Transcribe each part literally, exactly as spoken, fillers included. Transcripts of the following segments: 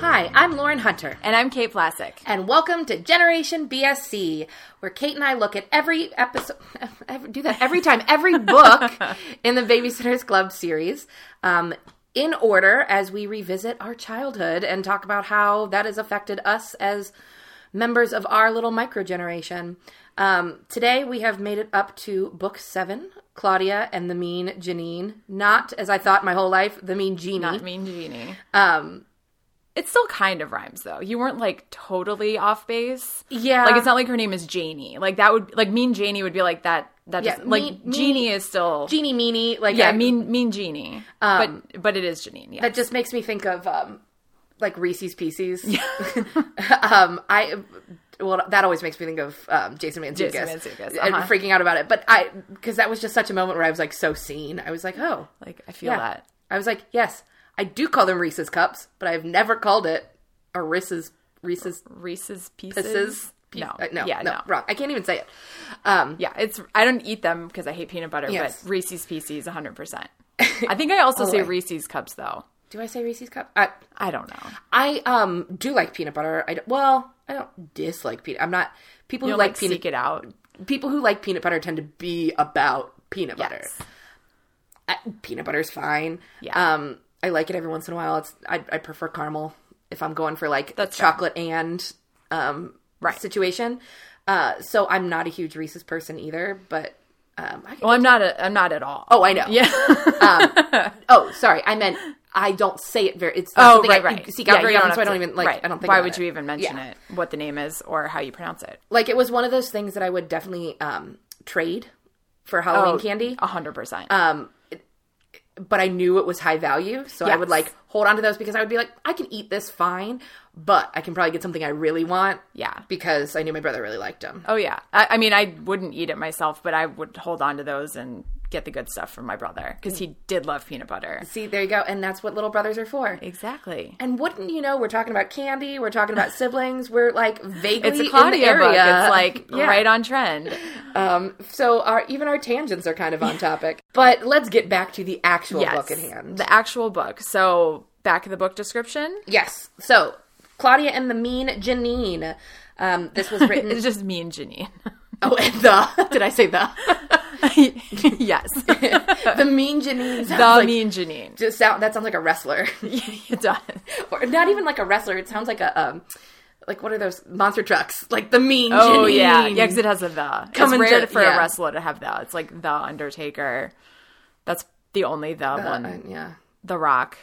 Hi, I'm Lauren Hunter. And I'm Kate Plassic. And welcome to Generation B S C, where Kate and I look at every episode, do that every time, every book in the Babysitter's Club series, um, in order as we revisit our childhood and talk about how that has affected us as members of our little micro-generation. Um, today we have made it up to book seven, Claudia and the Mean Janine. Not, as I thought my whole life, the Mean Genie. Not Mean Genie. Um, it still kind of rhymes, though. You weren't, like, totally off base. Yeah. Like, it's not like her name is Janie. Like, that would, like, Mean Janie would be like that. That yeah, doesn't, like, mean, Genie mean, is still... Genie, meanie. Like, yeah, I, mean mean Genie. Um, but, but it is Janine, yes. That just makes me think of... Um, Like Reese's Pieces. Yeah. um, I well, that always makes me think of um, Jason Manzoukas. Jason Manzoukas. Uh-huh. And freaking out about it, but I because that was just such a moment where I was like so seen. I was like, oh, like I feel yeah. that. I was like, yes, I do call them Reese's Cups, but I've never called it a Reese's Reese's Reese's Pieces. Pieces. Pe- no, uh, no, yeah, no, no, wrong. I can't even say it. Um, yeah, it's I don't eat them because I hate peanut butter, yes. But Reese's Pieces, a hundred percent. I think I also say Reese's Cups though. Do I say Reese's Cup? I, I don't know. I um do like peanut butter. I don't, well, I don't dislike peanut. I'm not people you who don't like, like peanut. Seek it out. People who like peanut butter tend to be about peanut butter. Yes. I, peanut butter's fine. Yeah. Um, I like it every once in a while. It's I I prefer caramel if I'm going for like that's chocolate fair. and um right. situation. Uh, so I'm not a huge Reese's person either, but. Um, I well, I'm not. A, I'm not at all. Oh, I know. Yeah. um, oh, sorry. I meant I don't say it very. It's oh, right, I right. Seek out yeah, very often, so I don't even like. Right. I don't think. Why would you it. even mention yeah. it? What the name is or how you pronounce it? Like it was one of those things that I would definitely um, trade for Halloween oh, candy. A hundred percent. Um, it, but I knew it was high value, so yes. I would like hold on to those because I would be like, I can eat this fine, but I can probably get something I really want. Yeah. Because I knew my brother really liked them. Oh, yeah. I, I mean, I wouldn't eat it myself, but I would hold on to those and get the good stuff from my brother because he did love peanut butter. See, there you go. And that's what little brothers are for. Exactly. And wouldn't you know, we're talking about candy. We're talking about siblings. We're like vaguely it's a Claudia in the area. Book. It's like yeah. right on trend. Um, so our even our tangents are kind of on topic. But let's get back to the actual yes, book at hand. The actual book. So back of the book description? Yes. So... Claudia and the Mean Janine. Um, this was written... It's just Mean Janine. Oh, and the... Did I say the? Yes. The Mean Janine. The like, Mean Janine. Just sound, that sounds like a wrestler. It does. Or not even like a wrestler. It sounds like a... Um, like, what are those? Monster trucks. Like, the Mean oh, Janine. Oh, yeah. Yeah, because it has a the. Come it's rare to, for yeah. a wrestler to have the. It's like the Undertaker. That's the only the, the one. Uh, yeah. The Rock.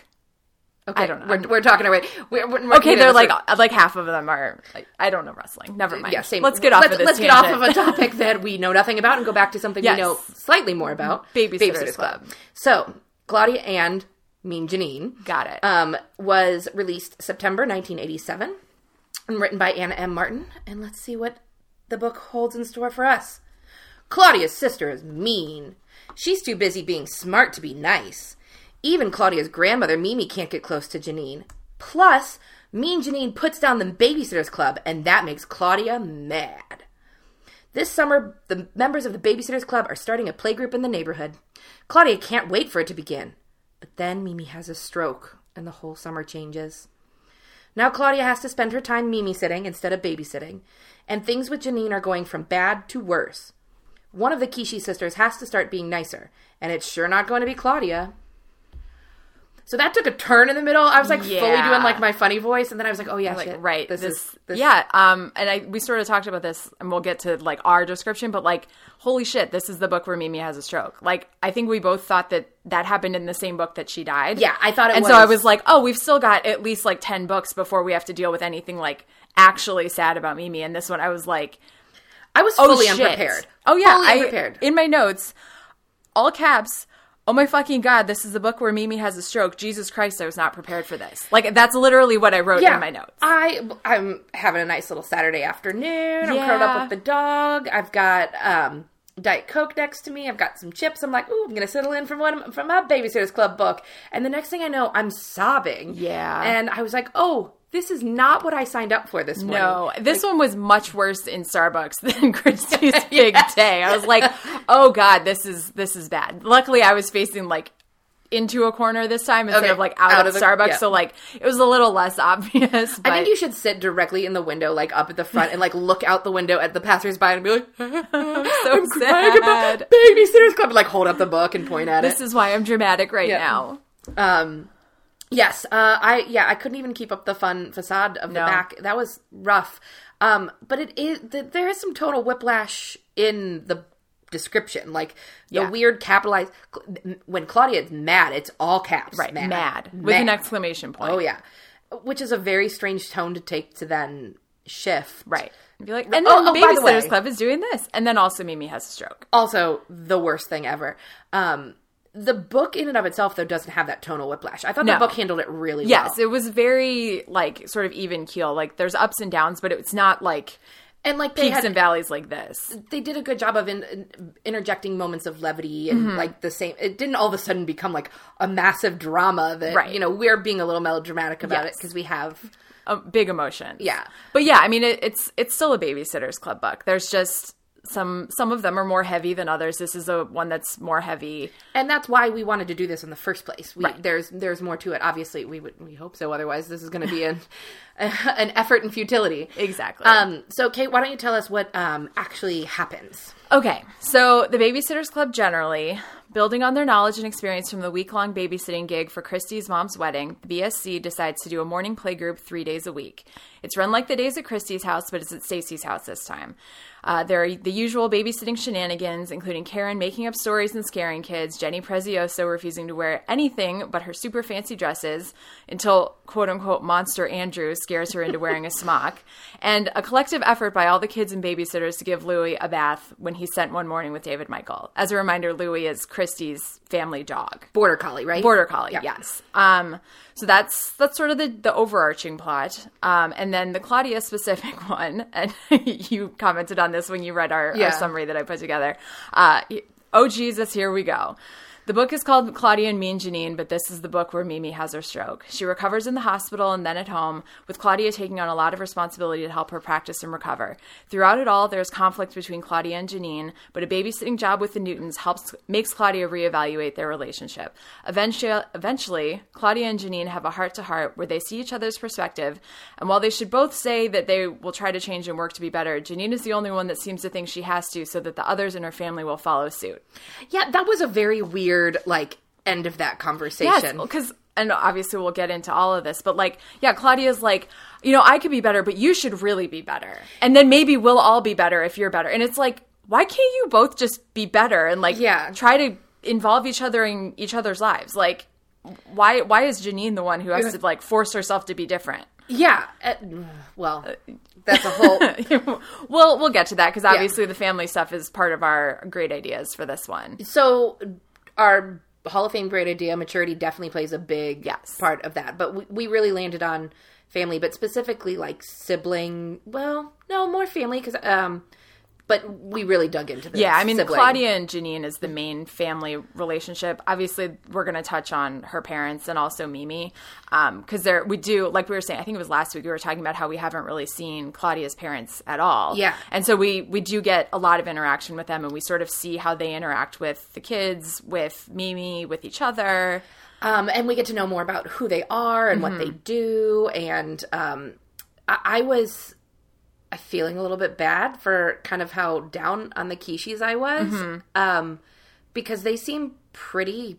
Okay, I don't know. We're, we're talking about we're, we're okay, they're like room. like half of them are like, I don't know wrestling. Never mind. Yeah, same. Let's get off let's, of this Let's tangent. get off of a topic that we know nothing about and go back to something yes. we know slightly more about. Babysitter's, Babysitter's Club. Club. So, Claudia and Mean Janine. Got it. Um, was released September nineteen eighty-seven and written by Anna M. Martin. And let's see what the book holds in store for us. Claudia's sister is mean. She's too busy being smart to be nice. Even Claudia's grandmother, Mimi, can't get close to Janine. Plus, Mean Janine puts down the Babysitter's Club, and that makes Claudia mad. This summer, the members of the Babysitter's Club are starting a playgroup in the neighborhood. Claudia can't wait for it to begin. But then Mimi has a stroke, and the whole summer changes. Now Claudia has to spend her time Mimi-sitting instead of babysitting, and things with Janine are going from bad to worse. One of the Kishi sisters has to start being nicer, and it's sure not going to be Claudia. So that took a turn in the middle. I was like yeah. fully doing like my funny voice, and then I was like, "Oh yeah, like, shit. right, this, this is this. yeah." Um, and I we sort of talked about this, and we'll get to like our description, but like, holy shit, this is the book where Mimi has a stroke. Like, I think we both thought that that happened in the same book that she died. Yeah, I thought it. And was. And so I was like, "Oh, we've still got at least like ten books before we have to deal with anything like actually sad about Mimi." And this one, I was like, "I was oh, fully shit. unprepared." Oh yeah, fully I, unprepared. In my notes, all caps. Oh my fucking God, this is the book where Mimi has a stroke. Jesus Christ, I was not prepared for this. Like, that's literally what I wrote yeah, in my notes. I, I'm having a nice little Saturday afternoon. Yeah. I'm curled up with the dog. I've got um, Diet Coke next to me. I've got some chips. I'm like, ooh, I'm going to settle in from one from my Babysitter's Club book. And the next thing I know, I'm sobbing. Yeah. And I was like, oh, this is not what I signed up for this morning. No, this like, one was much worse in Starbucks than Christy's Big yes. Day. I was like, oh God, this is this is bad. Luckily, I was facing like into a corner this time instead okay. of like out, out of the, Starbucks. Yeah. So like it was a little less obvious. But I think you should sit directly in the window, like up at the front, and like look out the window at the passersby and be like, I'm so I'm sad. About Babysitter's Club. Like hold up the book and point at this it. This is why I'm dramatic right yeah. now. Um, yes. Uh, I yeah. I couldn't even keep up the fun facade of the no. back. That was rough. Um, but it is there is some total whiplash in the description, like the yeah. weird capitalized when Claudia is mad, it's all caps, right? Mad, mad. with mad. an exclamation point. Oh yeah, which is a very strange tone to take to then shift, right? Be like, and then oh, oh, Babysitter's the Club is doing this, and then also Mimi has a stroke. Also, the worst thing ever. Um, the book in and of itself though doesn't have that tonal whiplash. I thought no. the book handled it really yes, well. Yes, it was very like sort of even keel. Like there's ups and downs, but it's not like. And like peaks had, and valleys like this. They did a good job of in, interjecting moments of levity and mm-hmm. like the same. It didn't all of a sudden become like a massive drama that, right. you know, we're being a little melodramatic about yes. it because we have. A big emotion. Yeah. But yeah, I mean, it, it's it's still a Babysitter's Club book. There's just some some of them are more heavy than others. This is a one that's more heavy. And that's why we wanted to do this in the first place. We, right. There's there's more to it. Obviously, we would we hope so. Otherwise, this is going to be an an effort in futility. Exactly. Um, so, Kate, why don't you tell us what um, actually happens? Okay. So, the Babysitter's Club generally, building on their knowledge and experience from the week-long babysitting gig for Christy's mom's wedding, the B S C decides to do a morning playgroup three days a week. It's run like the days at Christy's house, but it's at Stacey's house this time. Uh, there are the usual babysitting shenanigans, including Karen making up stories and scaring kids, Jenny Prezioso refusing to wear anything but her super fancy dresses until, quote-unquote, monster Andrew scares her into wearing a smock, and a collective effort by all the kids and babysitters to give Louis a bath when he's sent one morning with David Michael. As a reminder, Louis is Christy's family dog. Border Collie, right? Border Collie, yeah. yes. Um, so that's that's sort of the, the overarching plot. Um, and then the Claudia-specific one, and you commented on this when you read our, yeah. our summary that I put together. Uh, oh, Jesus, here we go. The book is called Claudia and Me and Janine, but this is the book where Mimi has her stroke. She recovers in the hospital and then at home, with Claudia taking on a lot of responsibility to help her practice and recover. Throughout it all, there's conflict between Claudia and Janine, but a babysitting job with the Newtons helps makes Claudia reevaluate their relationship. Eventually, eventually, Claudia and Janine have a heart-to-heart where they see each other's perspective, and while they should both say that they will try to change and work to be better, Janine is the only one that seems to think she has to so that the others in her family will follow suit. Yeah, that was a very weird... like end of that conversation. Because yes, and obviously we'll get into all of this, but like yeah, Claudia's like, you know, I could be better, but you should really be better, and then maybe we'll all be better if you're better. And it's like, why can't you both just be better and like yeah. try to involve each other in each other's lives? Like why why is Janine the one who has to like force herself to be different? Yeah. Uh, well, that's a whole... well, we'll get to that because obviously yeah. the family stuff is part of our great ideas for this one. So... our Hall of Fame great idea, maturity, definitely plays a big yes. part of that. But we, we really landed on family, but specifically like sibling. Well, no, more family because. Um, but we really dug into this. Yeah, I mean, sibling. Claudia and Janine is the main family relationship. Obviously, we're going to touch on her parents and also Mimi because um, there we do like we were saying. I think it was last week we were talking about how we haven't really seen Claudia's parents at all. Yeah, and so we we do get a lot of interaction with them, and we sort of see how they interact with the kids, with Mimi, with each other, um, and we get to know more about who they are and mm-hmm. what they do. And um, I, I was. I'm feeling a little bit bad for kind of how down on the Kishis I was mm-hmm. um, because they seem pretty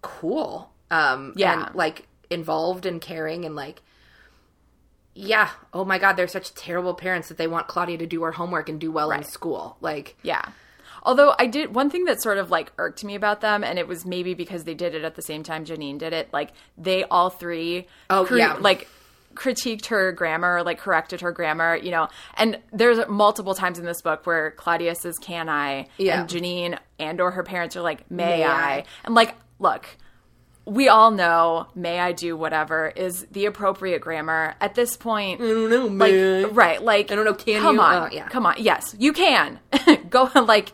cool um, yeah. and, like, involved and caring and, like, yeah, oh, my God, they're such terrible parents that they want Claudia to do her homework and do well right. in school. Like, yeah. Although I did – one thing that sort of, like, irked me about them, and it was maybe because they did it at the same time Janine did it, like, they all three – oh, cre- yeah. like – critiqued her grammar, like corrected her grammar, you know, and there's multiple times in this book where Claudia says, can I? Yeah. And Janine and or her parents are like, may, may I? I? And like, look, we all know may I do whatever is the appropriate grammar at this point. I don't know, like, may I? Right. Like, I don't know, can come you? Come on. Uh, yeah. Come on. Yes, you can. Go on. Like,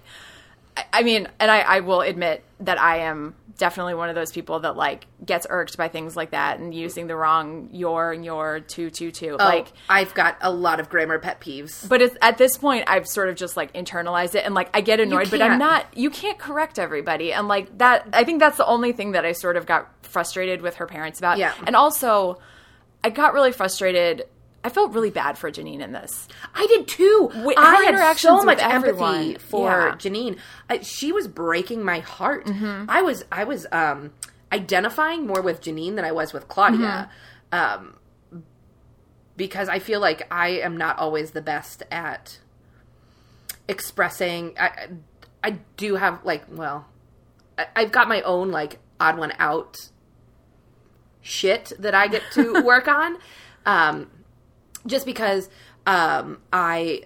I mean, and I, I will admit that I am definitely one of those people that, like, gets irked by things like that and using the wrong your and your, to, to, to. Oh, like, I've got a lot of grammar pet peeves. But it's, at this point, I've sort of just, like, internalized it and, like, I get annoyed, but I'm not, you can't correct everybody. And, like, that, I think that's the only thing that I sort of got frustrated with her parents about. Yeah. And also, I got really frustrated. I felt really bad for Janine in this. I did too. Wait, I had so much empathy for yeah. Janine. Uh, she was breaking my heart. Mm-hmm. I was I was um, identifying more with Janine than I was with Claudia, mm-hmm. um, because I feel like I am not always the best at expressing. I, I do have, like, well, I, I've got my own, like, odd one out shit that I get to work on. Um, Just because um, I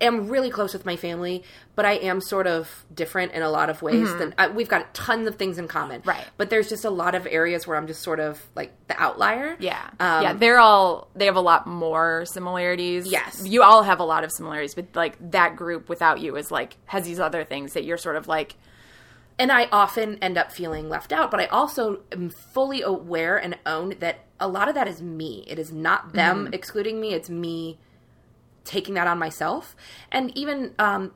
am really close with my family, but I am sort of different in a lot of ways. Mm-hmm. Than uh, we've got tons of things in common. Right. But there's just a lot of areas where I'm just sort of, like, the outlier. Yeah. Um, yeah, they're all – they have a lot more similarities. Yes. You all have a lot of similarities, but, like, that group without you is, like, has these other things that you're sort of, like – And I often end up feeling left out, but I also am fully aware and own that a lot of that is me. It is not them mm-hmm. excluding me. It's me taking that on myself. And even um,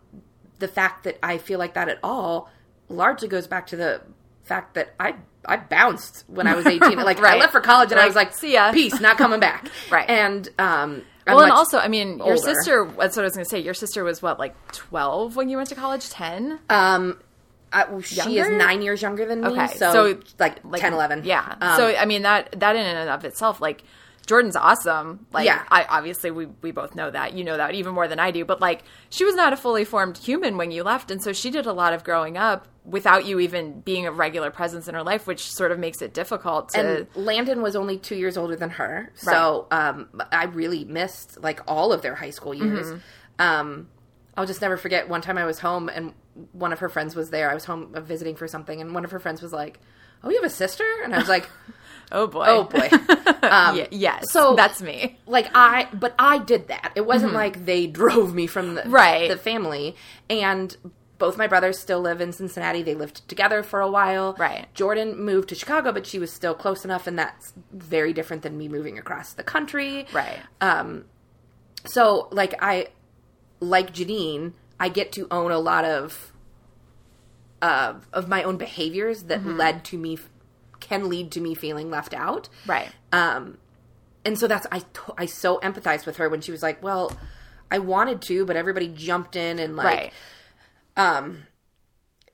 the fact that I feel like that at all largely goes back to the fact that I I bounced when I was eighteen. Like, right. I left for college and, like, I was like, see ya. Peace, not coming back. Right. And um I'm well, and also, I mean, older. Your sister, that's what I was going to say. Your sister was, what, like twelve when you went to college? ten? Um Uh, she is nine years younger than me, okay. so, so like, like ten, eleven. Yeah. Um, so, I mean, that that in and of itself, like, Jordan's awesome. Like, yeah. I, obviously, we, we both know that. You know that even more than I do. But, like, she was not a fully formed human when you left, and so she did a lot of growing up without you even being a regular presence in her life, which sort of makes it difficult to... And Landon was only two years older than her, right. so um, I really missed, like, all of their high school years. Mm-hmm. Um, I'll just never forget one time I was home and... One of her friends was there. I was home visiting for something, and one of her friends was like, "Oh, you have a sister?" And I was like, "Oh boy, oh boy." Um, yeah, yes, so that's me. Like I, but I did that. It wasn't mm-hmm. like they drove me from the, right. the family. And both my brothers still live in Cincinnati. They lived together for a while. Right. Jordan moved to Chicago, but she was still close enough, and that's very different than me moving across the country. Right. Um. So, like I, like Janine. I get to own a lot of uh, of my own behaviors that mm-hmm. led to me can lead to me feeling left out. Right. Um, and so that's I I so empathized with her when she was like, "Well, I wanted to, but everybody jumped in and like right. um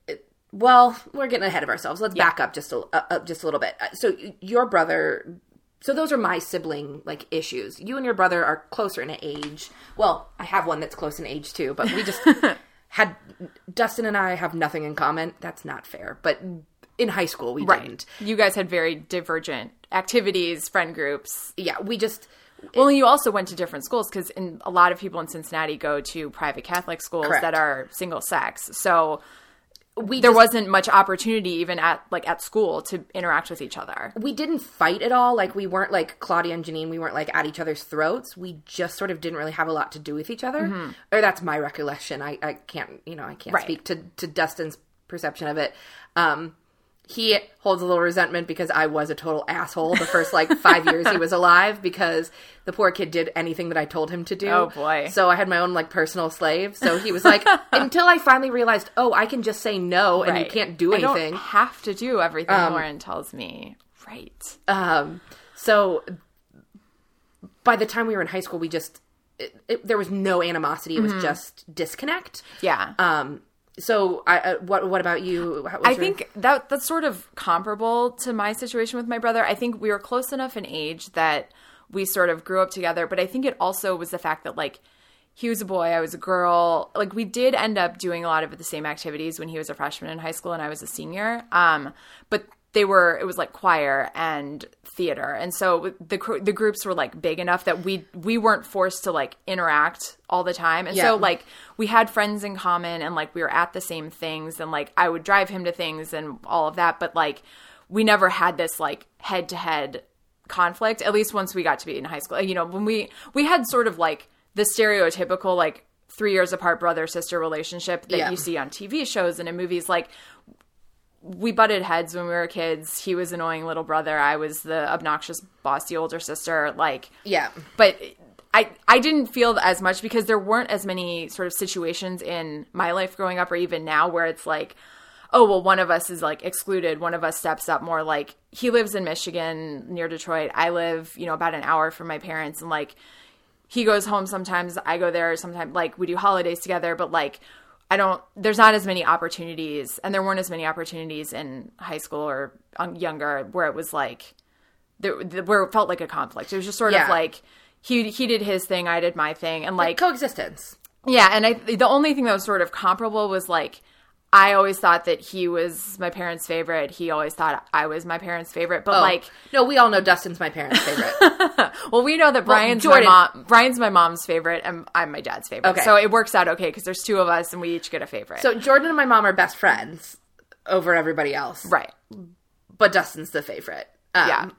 it, well, we're getting ahead of ourselves. Let's yeah. back up just a uh, up just a little bit." So your brother So those are my sibling, like, issues. You and your brother are closer in age. Well, I have one that's close in age, too. But we just had – Dustin and I have nothing in common. That's not fair. But in high school, we right. didn't. You guys had very divergent activities, friend groups. Yeah, we just – Well, you also went to different schools because a lot of people in Cincinnati go to private Catholic schools correct. That are single-sex. So – We there just, wasn't much opportunity even at like at school to interact with each other. We didn't fight at all. Like we weren't like Claudia and Janine. We weren't like at each other's throats. We just sort of didn't really have a lot to do with each other. Mm-hmm. Or that's my recollection. I, I can't you know I can't right. speak to, to Dustin's perception of it. Um, he holds a little resentment because I was a total asshole the first like five years he was alive because the poor kid did anything that I told him to do. Oh boy! So I had my own like personal slave. So he was like, until I finally realized, oh, I can just say no, and right. you can't do anything. I don't have to do everything um, Lauren tells me. Right. Um. So by the time we were in high school, we just it, it, there was no animosity. It was mm-hmm. just disconnect. Yeah. Um. So, I, uh, what what about you? How, I think your... that that's sort of comparable to my situation with my brother. I think we were close enough in age that we sort of grew up together. But I think it also was the fact that, like, he was a boy, I was a girl. Like, we did end up doing a lot of the same activities when he was a freshman in high school and I was a senior. Um, but they were – it was, like, choir and theater. And so the the groups were, like, big enough that we we weren't forced to, like, interact all the time. And yeah. so, like, we had friends in common and, like, we were at the same things. And, like, I would drive him to things and all of that. But, like, we never had this, like, head-to-head conflict, at least once we got to be in high school. You know, when we – we had sort of, like, the stereotypical, like, three years apart brother-sister relationship that yeah. you see on T V shows and in movies. Like, we butted heads when we were kids. He was annoying little brother. I was the obnoxious, bossy older sister. Like, yeah. But I, I didn't feel as much because there weren't as many sort of situations in my life growing up or even now where it's like, oh, well, one of us is, like, excluded. One of us steps up more. Like, he lives in Michigan near Detroit. I live, you know, about an hour from my parents. And, like, he goes home sometimes. I go there sometimes. Like, we do holidays together. But, like, I don't – there's not as many opportunities. And there weren't as many opportunities in high school or younger where it was, like – where it felt like a conflict. It was just sort yeah. of, like, he he did his thing. I did my thing. And, like – coexistence. Yeah. And I the only thing that was sort of comparable was, like – I always thought that he was my parents' favorite. He always thought I was my parents' favorite. But, oh, like... No, we all know Dustin's my parents' favorite. Well, we know that Brian's, well, my mom, Brian's my mom's favorite, and I'm my dad's favorite. Okay. So it works out okay, because there's two of us, and we each get a favorite. So Jordan and my mom are best friends over everybody else. Right. But Dustin's the favorite. Um, yeah.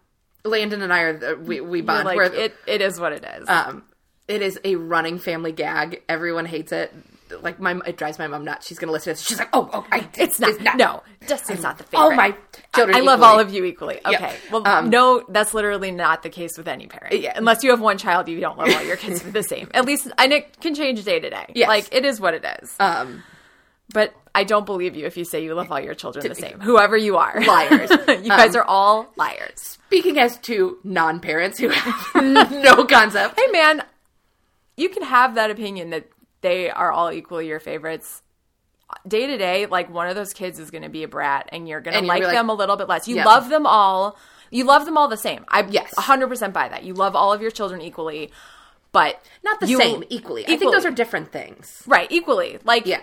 Landon and I are... The, we, we bond. Like, it, it is what it is. Um, it is a running family gag. Everyone hates it. Like, my, it drives my mom nuts. She's going to listen to this. She's like, oh, oh, I, it's not. It's not no, Dustin's not the favorite. Oh, my children I, I love all of you equally. Okay. Yeah. Well, um, no, that's literally not the case with any parent. Yeah. Unless you have one child, you don't love all your kids the same. At least, and it can change day to day. Yes. Like, it is what it is. Um, But I don't believe you if you say you love all your children the same. Whoever you are. Liars. You guys um, are all liars. Speaking as to non-parents who have no concept. Hey, man, you can have that opinion that they are all equally your favorites. Day to day, like, one of those kids is going to be a brat, and you're going to like them like, a little bit less. You yeah. love them all. You love them all the same. I yes. one hundred percent buy that. You love all of your children equally, but not the you, same equally. equally. I think those are different things. Right, equally. Like yeah.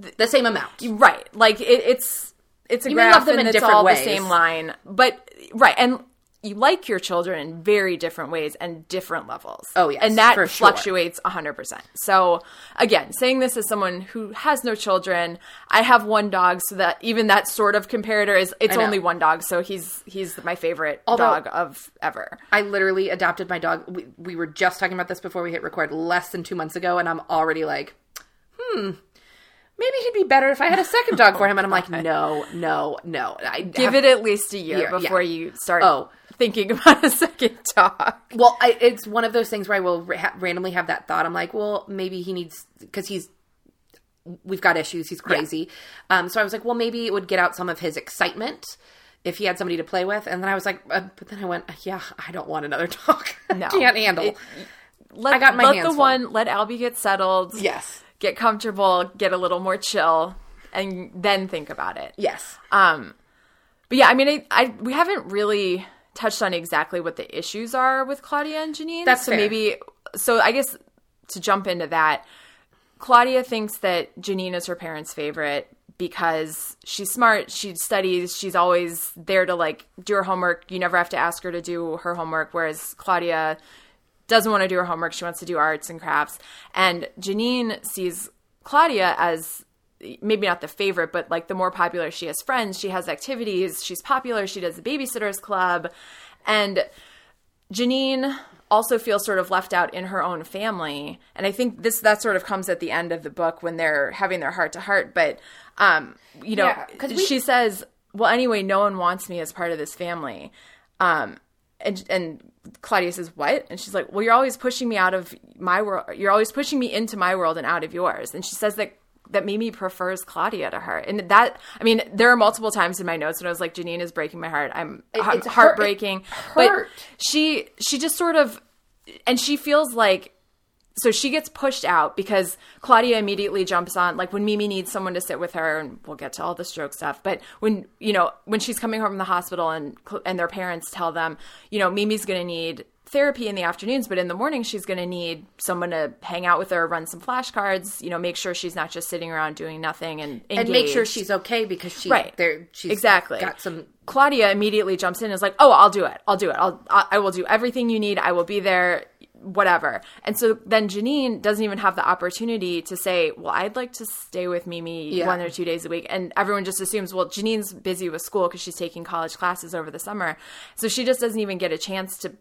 th- the same amount. Right. Like it, it's it's a you graph love them and in it's all ways. The same line. But right, and you like your children in very different ways and different levels. Oh, yes. And that for fluctuates sure. one hundred percent. So, again, saying this as someone who has no children, I have one dog, so that even that sort of comparator is, it's only one dog, so he's he's my favorite Although, dog of ever. I literally adopted my dog. We, we were just talking about this before we hit record less than two months ago, and I'm already like, hmm. maybe he'd be better if I had a second dog for him. And I'm like, no, no, no. I Give have, it at least a year, year before yeah. you start oh. thinking about a second dog. Well, I, it's one of those things where I will ra- randomly have that thought. I'm like, well, maybe he needs – because he's – we've got issues. He's crazy. Yeah. Um, so I was like, well, maybe it would get out some of his excitement if he had somebody to play with. And then I was like uh, – but then I went, yeah, I don't want another dog. No. I can't handle. It, let, I got my let hands Let the full. one – let Albie get settled. Yes. Get comfortable, get a little more chill, and then think about it. Yes. Um, but yeah, I mean, I, I we haven't really touched on exactly what the issues are with Claudia and Janine. That's so fair. maybe so. I guess to jump into that, Claudia thinks that Janine is her parents' favorite because she's smart, she studies, she's always there to like do her homework. You never have to ask her to do her homework, whereas Claudia doesn't want to do her homework. She wants to do arts and crafts. And Janine sees Claudia as maybe not the favorite, but like the more popular. She has friends. She has activities. She's popular. She does the Babysitter's Club. And Janine also feels sort of left out in her own family. And I think this that sort of comes at the end of the book when they're having their heart-to-heart. But, um, you know, yeah, 'cause we- she says, well, anyway, no one wants me as part of this family. Um, and and Claudia says, what? And she's like, well, you're always pushing me out of my world. You're always pushing me into my world and out of yours. And she says that, that Mimi prefers Claudia to her. And that, I mean, there are multiple times in my notes when I was like, Janine is breaking my heart. I'm it's heartbreaking. Hurt. Hurt. But she, she just sort of, and she feels like, so she gets pushed out because Claudia immediately jumps on, like when Mimi needs someone to sit with her, and we'll get to all the stroke stuff. But when, you know, when she's coming home from the hospital and and their parents tell them, you know, Mimi's going to need therapy in the afternoons, but in the morning she's going to need someone to hang out with her, run some flashcards, you know, make sure she's not just sitting around doing nothing and engaged. And make sure she's okay because she, right. there, she's exactly. got some... Claudia immediately jumps in and is like, oh, I'll do it. I'll do it. I'll, I will do everything you need. I will be there. Whatever. And so then Janine doesn't even have the opportunity to say, well, I'd like to stay with Mimi yeah. one or two days a week. And everyone just assumes, well, Janine's busy with school because she's taking college classes over the summer. So she just doesn't even get a chance to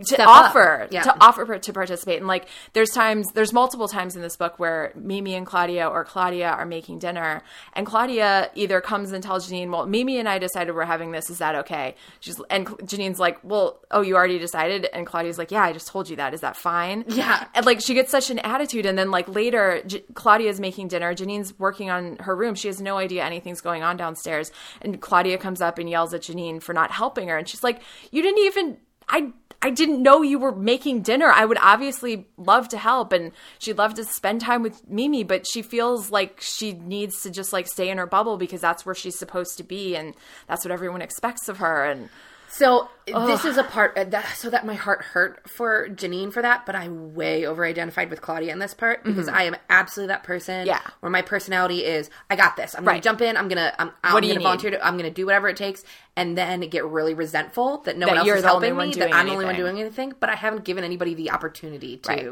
to Step offer, yeah. to offer to participate. And like, there's times, there's multiple times in this book where Mimi and Claudia or Claudia are making dinner, and Claudia either comes and tells Janine, well, Mimi and I decided we're having this. Is that okay? She's and Janine's like, well, oh, you already decided. And Claudia's like, yeah, I just told you that. Is that fine? Yeah. And like, she gets such an attitude. And then like later, J- Claudia's making dinner. Janine's working on her room. She has no idea anything's going on downstairs. And Claudia comes up and yells at Janine for not helping her. And she's like, you didn't even, I, I didn't know you were making dinner. I would obviously love to help, and she'd love to spend time with Mimi, but she feels like she needs to just like stay in her bubble because that's where she's supposed to be, and that's what everyone expects of her. And so ugh. This is a part that, so that my heart hurt for Janine for that, but I way over identified with Claudia in this part because mm-hmm. I am absolutely that person yeah. where my personality is, I got this. I'm going right. to jump in. I'm going to, I'm, I'm going to volunteer. To, I'm going to do whatever it takes. And then get really resentful that no that one else is helping me, that I'm anything. the only one doing anything, but I haven't given anybody the opportunity to, right.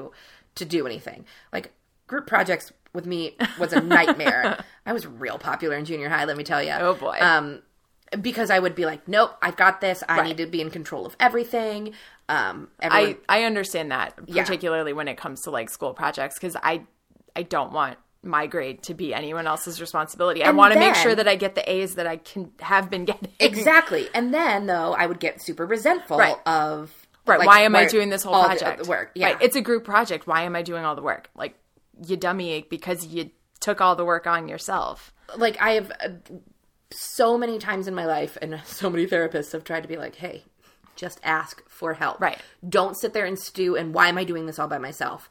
to do anything. Like group projects with me was a nightmare. I was real popular in junior high. Let me tell you. Oh boy. Um, Because I would be like, nope, I've got this. I right. need to be in control of everything. Um, everyone... I, I understand that, particularly yeah. when it comes to, like, school projects, because I, I don't want my grade to be anyone else's responsibility. And I want to make sure that I get the A's that I can have been getting. Exactly. And then, though, I would get super resentful right. of – Right. Like, why am I doing this whole project? The, the work. Yeah. Right. It's a group project. Why am I doing all the work? Like, you dummy, because you took all the work on yourself. Like, I have uh, – so many times in my life, and so many therapists have tried to be like, hey, just ask for help. Right. Don't sit there and stew, and why am I doing this all by myself?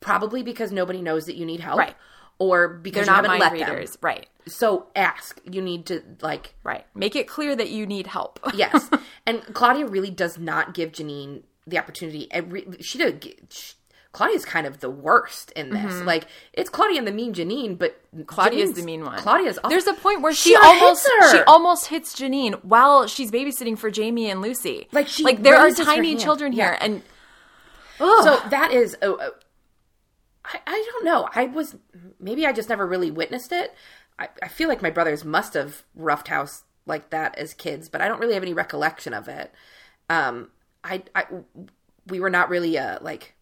Probably because nobody knows that you need help. Right. Or because they're you not haven't let readers. Them. Right. So ask. You need to, like... Right. Make it clear that you need help. Yes. And Claudia really does not give Janine the opportunity. Every, she did... She, Claudia's kind of the worst in this. Mm-hmm. Like, it's Claudia and the mean Janine, but Claudia's Janine's, the mean one. Claudia's awful. There's a point where she, she almost hits her. She almost hits Janine while she's babysitting for Jamie and Lucy. Like, she like there are tiny children here, yeah. and ugh. So that is. Uh, I I don't know. I was maybe I just never really witnessed it. I, I feel like my brothers must have roughhoused like that as kids, but I don't really have any recollection of it. Um, I I we were not really uh like.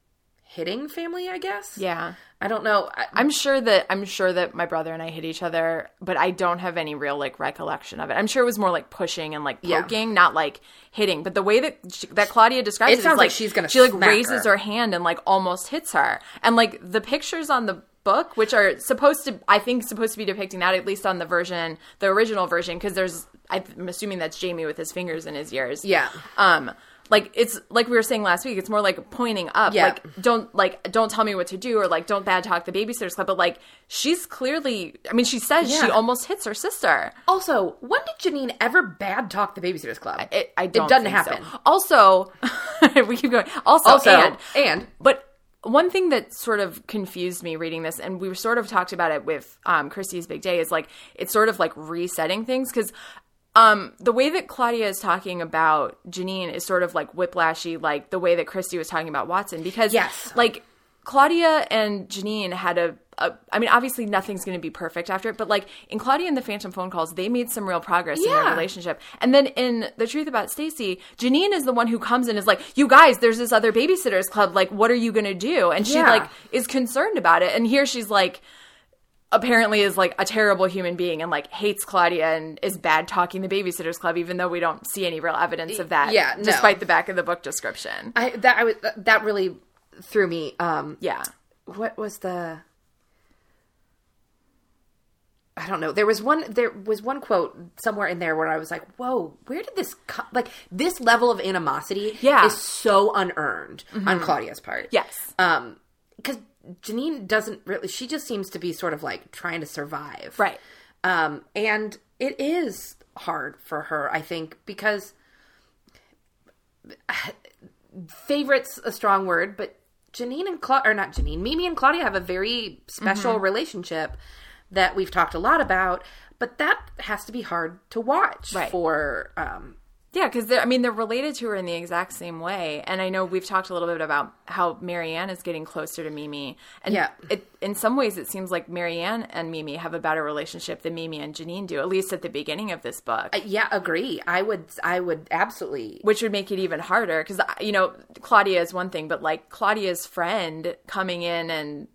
hitting family, I guess. Yeah. I don't know. I, I'm sure that I'm sure that my brother and I hit each other, but I don't have any real like recollection of it. I'm sure it was more like pushing and like poking, yeah. not like hitting. But the way that she, that Claudia describes it, it sounds is, like she's gonna she like raises her. her hand and like almost hits her. And like the pictures on the book, which are supposed to, I think, supposed to be depicting that, at least on the version, the original version, because there's, I'm assuming that's Jamie with his fingers in his ears. Yeah. Um. Like, it's like we were saying last week, it's more like pointing up. Yeah. Like, don't like don't tell me what to do, or like don't bad talk the Babysitter's Club. But like, she's clearly, I mean, she says yeah. she almost hits her sister. Also, when did Janine ever bad talk the Babysitter's Club? I, I don't. It doesn't think happen. So. Also, we keep going. Also, also and, and but one thing that sort of confused me reading this, and we sort of talked about it with um, Christy's Big Day, is like it's sort of like resetting things because. Um, the way that Claudia is talking about Janine is sort of like whiplashy, like the way that Kristy was talking about Watson, because yes. like Claudia and Janine had a, a I mean, obviously nothing's going to be perfect after it, but like in Claudia and the Phantom Phone Calls, they made some real progress yeah. in their relationship. And then in The Truth About Stacey, Janine is the one who comes and is like, you guys, there's this other Babysitter's Club. Like, what are you going to do? And she yeah. like is concerned about it. And here she's like, apparently is like a terrible human being and like hates Claudia and is bad talking the Babysitter's Club, even though we don't see any real evidence of that. Yeah, no. Despite the back of the book description. I that I was, that really threw me. Um, yeah. What was the? I don't know. There was one. There was one quote somewhere in there where I was like, "Whoa, where did this co- like this level of animosity? Yeah. is so unearned mm-hmm. on Claudia's part. Yes, um, because. Janine doesn't really – she just seems to be sort of like trying to survive. Right. Um, and it is hard for her, I think, because favorite's a strong word, but Janine and Cla- – or not Janine. Mimi and Claudia have a very special mm-hmm. relationship that we've talked a lot about, but that has to be hard to watch right. for um, Yeah, because, I mean, they're related to her in the exact same way. And I know we've talked a little bit about how Mary Anne is getting closer to Mimi. And yeah. it, in some ways, it seems like Mary Anne and Mimi have a better relationship than Mimi and Janine do, at least at the beginning of this book. Uh, yeah, agree. I would I would absolutely. Which would make it even harder because, you know, Claudia is one thing, but, like, Claudia's friend coming in and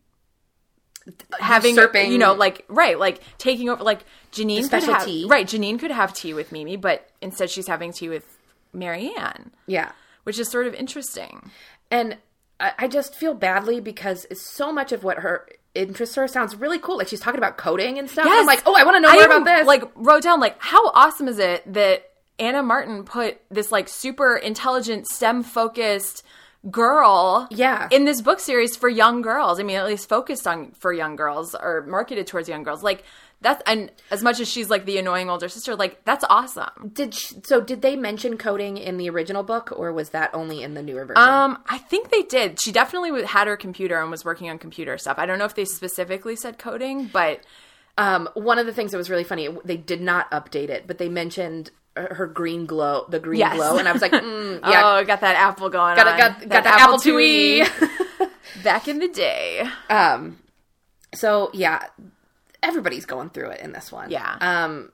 having, usurping, you know, like, right, like, taking over, like, Janine could have, tea. right, Janine could have tea with Mimi, but instead she's having tea with Mary Anne. Yeah. Which is sort of interesting. And I, I just feel badly because so much of what her interests her sounds really cool. Like, she's talking about coding and stuff. Yes. And I'm like, oh, I want to know I more even, about this. Like, wrote down, like, how awesome is it that Anna Martin put this, like, super intelligent, STEM-focused girl yeah. in this book series for young girls. I mean, at least focused on for young girls or marketed towards young girls. Like, that's, and as much as she's like the annoying older sister, like, that's awesome. Did she, so did they mention coding in the original book, or was that only in the newer version? Um, I think they did. She definitely had her computer and was working on computer stuff. I don't know if they specifically said coding, but um, one of the things that was really funny, they did not update it, but they mentioned her green glow, the green yes. glow, and I was like, mm, yeah. oh, got that apple going got, on. Got, got that, that apple twoie. Back in the day. Um, so, yeah, everybody's going through it in this one. Yeah. Um,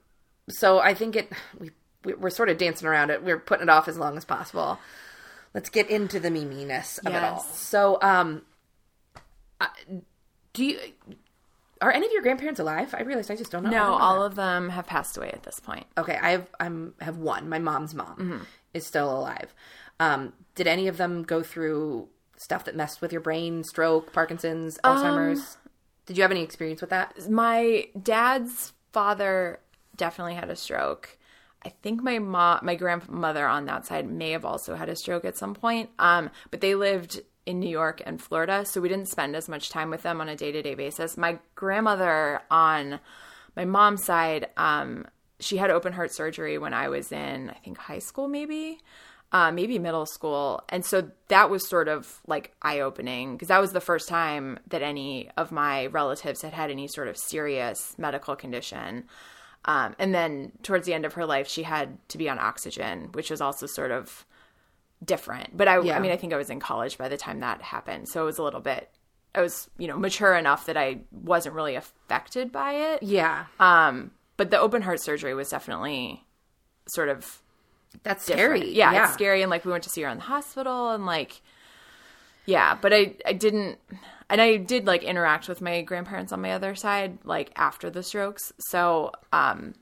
so I think it, we, we're sort of dancing around it. We're putting it off as long as possible. Let's get into the meminess of yes. it all. So, um, do you, are any of your grandparents alive? I realized I just don't know. No, all of them have passed away at this point. Okay, I have I'm have one. My mom's mom mm-hmm. is still alive. Um, did any of them go through stuff that messed with your brain, stroke, Parkinson's, Alzheimer's? Um, did you have any experience with that? My dad's father definitely had a stroke. I think my mom, my grandmother on that side may have also had a stroke at some point. Um, but they lived in New York and Florida, so we didn't spend as much time with them on a day-to-day basis. My grandmother on my mom's side, um, she had open heart surgery when I was in, I think, high school maybe, uh, maybe middle school. And so that was sort of like eye-opening because that was the first time that any of my relatives had had any sort of serious medical condition. Um, and then towards the end of her life, she had to be on oxygen, which was also sort of different. But I, yeah. I mean, I think I was in college by the time that happened. So it was a little bit, I was, you know, mature enough that I wasn't really affected by it. Yeah. Um, but the open heart surgery was definitely sort of That's different. Scary. Yeah, yeah. It's scary. And like, we went to see her in the hospital and like, yeah, but I, I didn't, and I did like interact with my grandparents on my other side, like after the strokes. So, um,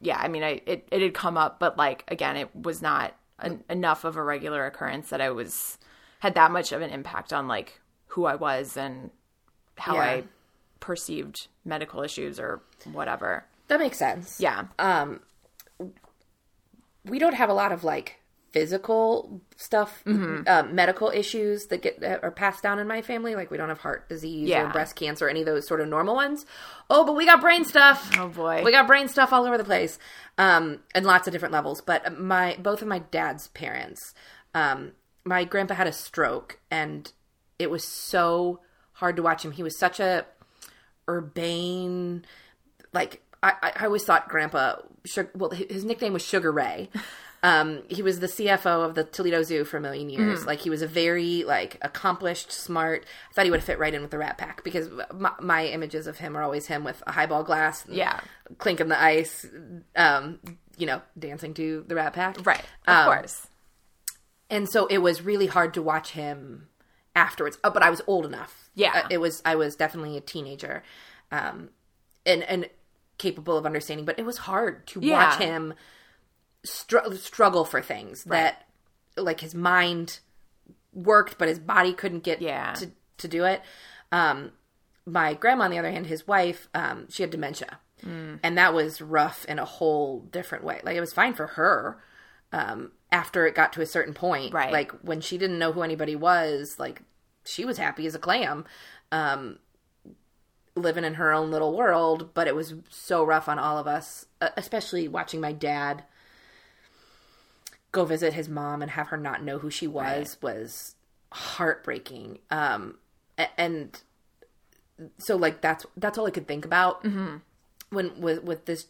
yeah, I mean, I, it, it had come up, but like, again, it was not An, enough of a regular occurrence that I was had that much of an impact on like who I was and how yeah. I perceived medical issues or whatever. That makes sense. Yeah. Um, we don't have a lot of like physical stuff, mm-hmm. uh, medical issues that get that are passed down in my family. Like we don't have heart disease yeah. or breast cancer, or any of those sort of normal ones. Oh, but we got brain stuff. Oh boy, we got brain stuff all over the place, um, and lots of different levels. But my both of my dad's parents, um, my grandpa had a stroke, and it was so hard to watch him. He was such a urbane, like I, I, I always thought Grandpa. Well, his nickname was Sugar Ray. Um, he was the C F O of the Toledo Zoo for a million years. Mm. Like, he was a very, like, accomplished, smart. I thought he would fit right in with the Rat Pack because my, my images of him are always him with a highball glass. Yeah. Clinking the ice, um, you know, dancing to the Rat Pack. Right. Of um, course. And so it was really hard to watch him afterwards. Oh, but I was old enough. Yeah. Uh, it was, I was definitely a teenager. Um, and, and capable of understanding, but it was hard to yeah. watch him Str- struggle for things right. that, like, his mind worked, but his body couldn't get yeah. to, to do it. Um, my grandma, on the other hand, his wife, um, she had dementia. Mm. And that was rough in a whole different way. Like, it was fine for her um, after it got to a certain point. Right. Like, when she didn't know who anybody was, like, she was happy as a clam, um, living in her own little world. But it was so rough on all of us, especially watching my dad go visit his mom and have her not know who she was right. was heartbreaking. Um, and so like, that's, that's all I could think about mm-hmm. when, with, with this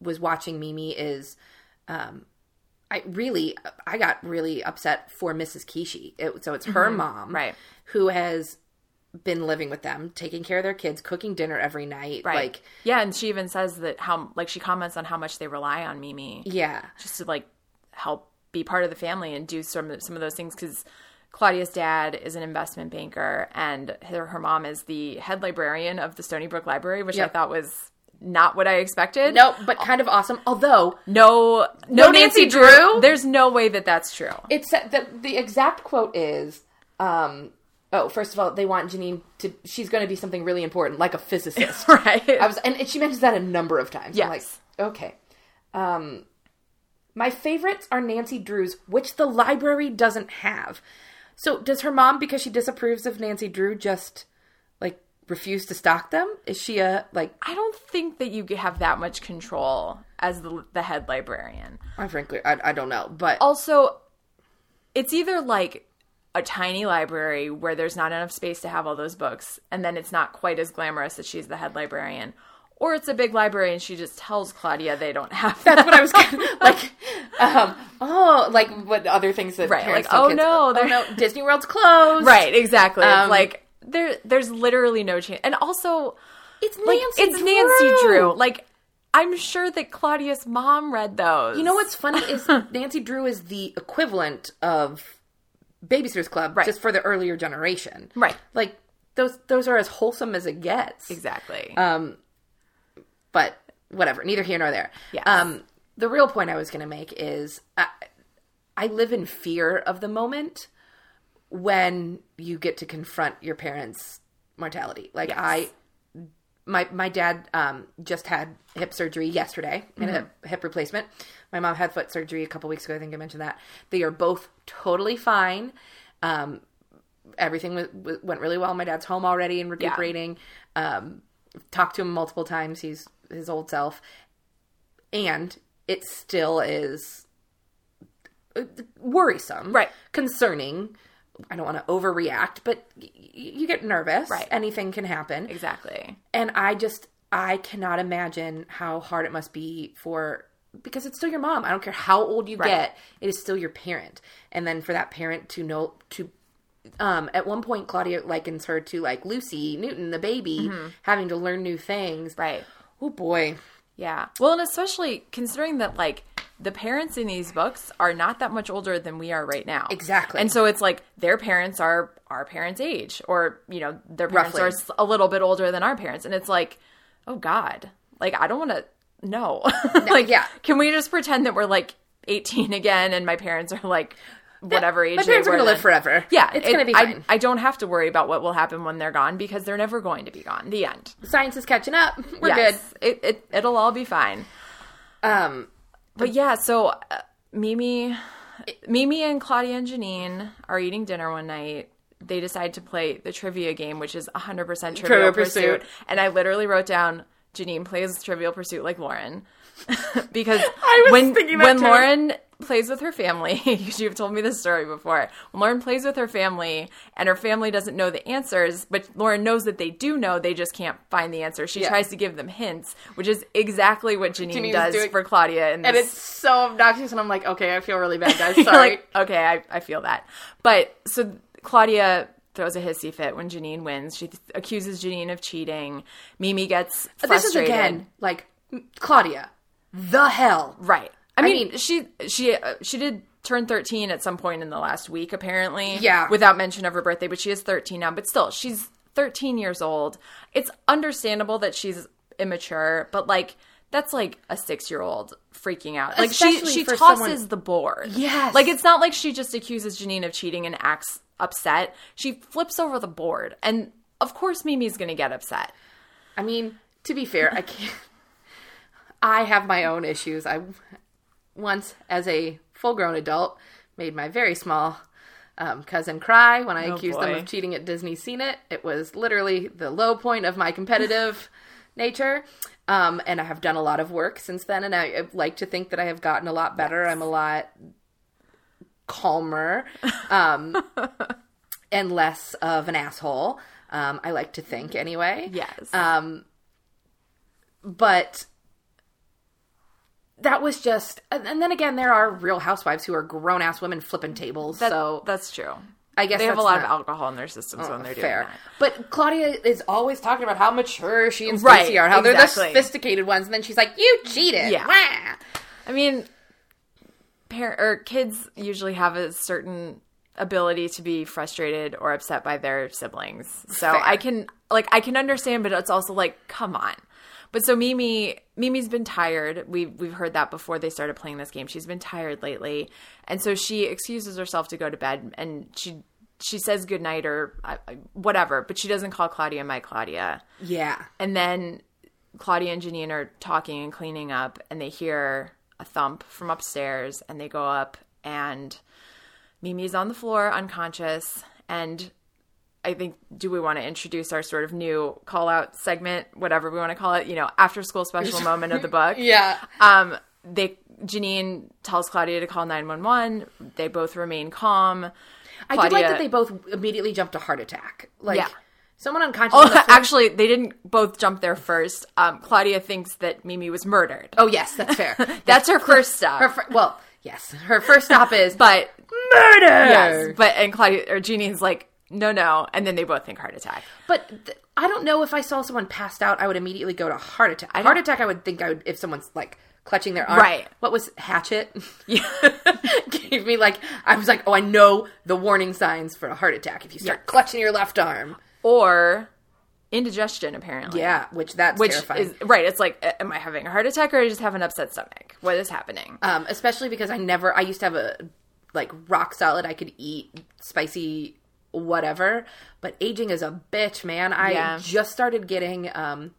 was watching Mimi is, um, I really, I got really upset for Missus Kishi. It, so it's her mm-hmm. mom, right, who has been living with them, taking care of their kids, cooking dinner every night. Right. Like, yeah, and she even says that how, like, she comments on how much they rely on Mimi. Yeah. Just to, like, help be part of the family and do some, some of those things, because Claudia's dad is an investment banker, and her, her mom is the head librarian of the Stony Brook Library, which yep. I thought was not what I expected. No, but kind of awesome. Although, no, no, no Nancy, Nancy Drew. Drew. There's no way that that's true. It's the, the exact quote is, um, oh, first of all, they want Janine to, she's going to be something really important, like a physicist. Right. I was, and she mentions that a number of times. Yes. I'm like, okay. Um, my favorites are Nancy Drew's, which the library doesn't have. So does her mom, because she disapproves of Nancy Drew, just, like, refuse to stock them? Is she a, like... I don't think that you have that much control as the, the head librarian. I frankly, I, I don't know, but... Also, it's either, like... a tiny library where there's not enough space to have all those books, and then it's not quite as glamorous that she's the head librarian, or it's a big library and she just tells Claudia they don't have. That's what I was kind of, like. Um, oh, like what other things that right? Parents like oh kids, no, oh no, Disney World's closed. Right, exactly. Um, like there, there's literally no chance. And also, it's Nancy. Like, it's Drew. Nancy Drew. Like, I'm sure that Claudia's mom read those. You know what's funny is Nancy Drew is the equivalent of Babysitter's Club, right, just for the earlier generation. Right. Like, those those are as wholesome as it gets. Exactly. Um, but whatever. Neither here nor there. Yes. Um, the real point I was going to make is I, I live in fear of the moment when you get to confront your parents' mortality. Like, yes. I... My my dad um, just had hip surgery yesterday, and mm-hmm. a hip replacement. My mom had foot surgery a couple weeks ago. I think I mentioned that. They are both totally fine. Um, everything w- w- went really well. My dad's home already and recuperating. Yeah. Um, talked to him multiple times. He's his old self. And it still is worrisome. Right. Concerning. I don't want to overreact, but y- you get nervous. Right. Anything can happen. Exactly. And I just, I cannot imagine how hard it must be for, because it's still your mom. I don't care how old you right. get. It is still your parent. And then for that parent to know, to, um, at one point, Claudia likens her to, like, Lucy, Newton, the baby, mm-hmm. having to learn new things. Right. Oh, boy. Yeah. Well, and especially considering that, like, the parents in these books are not that much older than we are right now. Exactly. And so it's like their parents are our parents' age, or, you know, their parents Roughly. Are a little bit older than our parents. And it's like, oh, God. Like, I don't want to – no. Like, yeah. Can we just pretend that we're, like, eighteen again and my parents are, like, whatever yeah, age they were? My parents are going to live forever. Yeah. It's it, going to be fine. I, I don't have to worry about what will happen when they're gone, because they're never going to be gone. The end. Science is catching up. We're yes. good. It, it, it'll all be fine. Um – But yeah, so uh, Mimi, Mimi and Claudia and Janine are eating dinner one night. They decide to play the trivia game, which is one hundred percent Trivial Pursuit. Pursuit. And I literally wrote down, Janine plays Trivial Pursuit like Lauren. Because I was when, thinking that when too. Lauren plays with her family, you've told me this story before, when Lauren plays with her family and her family doesn't know the answers, but Lauren knows that they do know, they just can't find the answer. She yeah. tries to give them hints, which is exactly what Janine Janine's does doing, for Claudia. In this. And it's so obnoxious, and I'm like, okay, I feel really bad, guys. Sorry. Like, okay, I, I feel that. But so Claudia throws a hissy fit when Janine wins. She th- accuses Janine of cheating. Mimi gets frustrated. This is, again, like, Claudia. The hell. Right. I mean, I mean she she uh, she did turn thirteen at some point in the last week, apparently. Yeah. Without mention of her birthday, but she is thirteen now. But still, she's thirteen years old. It's understandable that she's immature, but, like, that's like a six-year-old freaking out. Like, Especially she she for tosses someone... the board. Yes. Like, it's not like she just accuses Janine of cheating and acts upset. She flips over the board. And, of course, Mimi's going to get upset. I mean, to be fair, I can't. I have my own issues. I once, as a full-grown adult, made my very small um, cousin cry when I oh accused boy. them of cheating at Disney Scene-It. It was literally the low point of my competitive nature, um, and I have done a lot of work since then, and I like to think that I have gotten a lot better. Yes. I'm a lot calmer um, and less of an asshole, um, I like to think, anyway. Yes. Um, but... that was just... And, and then again, there are real housewives who are grown-ass women flipping tables, that, so... That's true. I guess they have a lot not, of alcohol in their systems oh, when they're fair. doing that. But Claudia is always talking about how mature she and right, Stacey are, how exactly. they're the sophisticated ones, and then she's like, you cheated! Yeah. Wah! I mean, par- or kids usually have a certain... ability to be frustrated or upset by their siblings. So Fair. I can like I can understand, but it's also like, come on. But so Mimi Mimi's been tired. We we've heard that before they started playing this game. She's been tired lately. And so she excuses herself to go to bed, and she she says goodnight or whatever, but she doesn't call Claudia my Claudia. Yeah. And then Claudia and Janine are talking and cleaning up, and they hear a thump from upstairs, and they go up, and Mimi's on the floor, unconscious, and I think, do we want to introduce our sort of new call-out segment, whatever we want to call it, you know, after-school special moment of the book? Yeah. Um, they Janine tells Claudia to call nine one one. They both remain calm. I Claudia, did like that they both immediately jumped a heart attack. Like, yeah. Someone unconscious. Oh, the actually, they didn't both jump there first. Um, Claudia thinks that Mimi was murdered. Oh, yes, that's fair. That's her first stop. Her fir- well... Yes, her first stop is, but... Murder! Yes, but, and Claudia, or Jeannie's like, no, no, and then they both think heart attack. But th- I don't know if I saw someone passed out, I would immediately go to heart attack. Heart attack, I would think I would, if someone's, like, clutching their arm. Right. What was, hatchet? Yeah. Gave me, like, I was like, oh, I know the warning signs for a heart attack if you start yeah. clutching your left arm. Or... indigestion, apparently. Yeah, which that's which terrifying. Is, right, it's like, am I having a heart attack or I just have an upset stomach? What is happening? Um, especially because I never, I used to have a, like, rock solid, I could eat spicy whatever, but aging is a bitch, man. I yeah. just started getting um,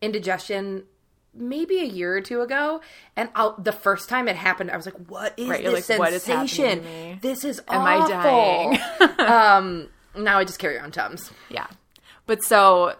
indigestion maybe a year or two ago, and I'll, the first time it happened, I was like, what is right, this like, sensation? What is happening to me? This is am awful. Am I dying? um, now I just carry on Tums. Yeah. But so,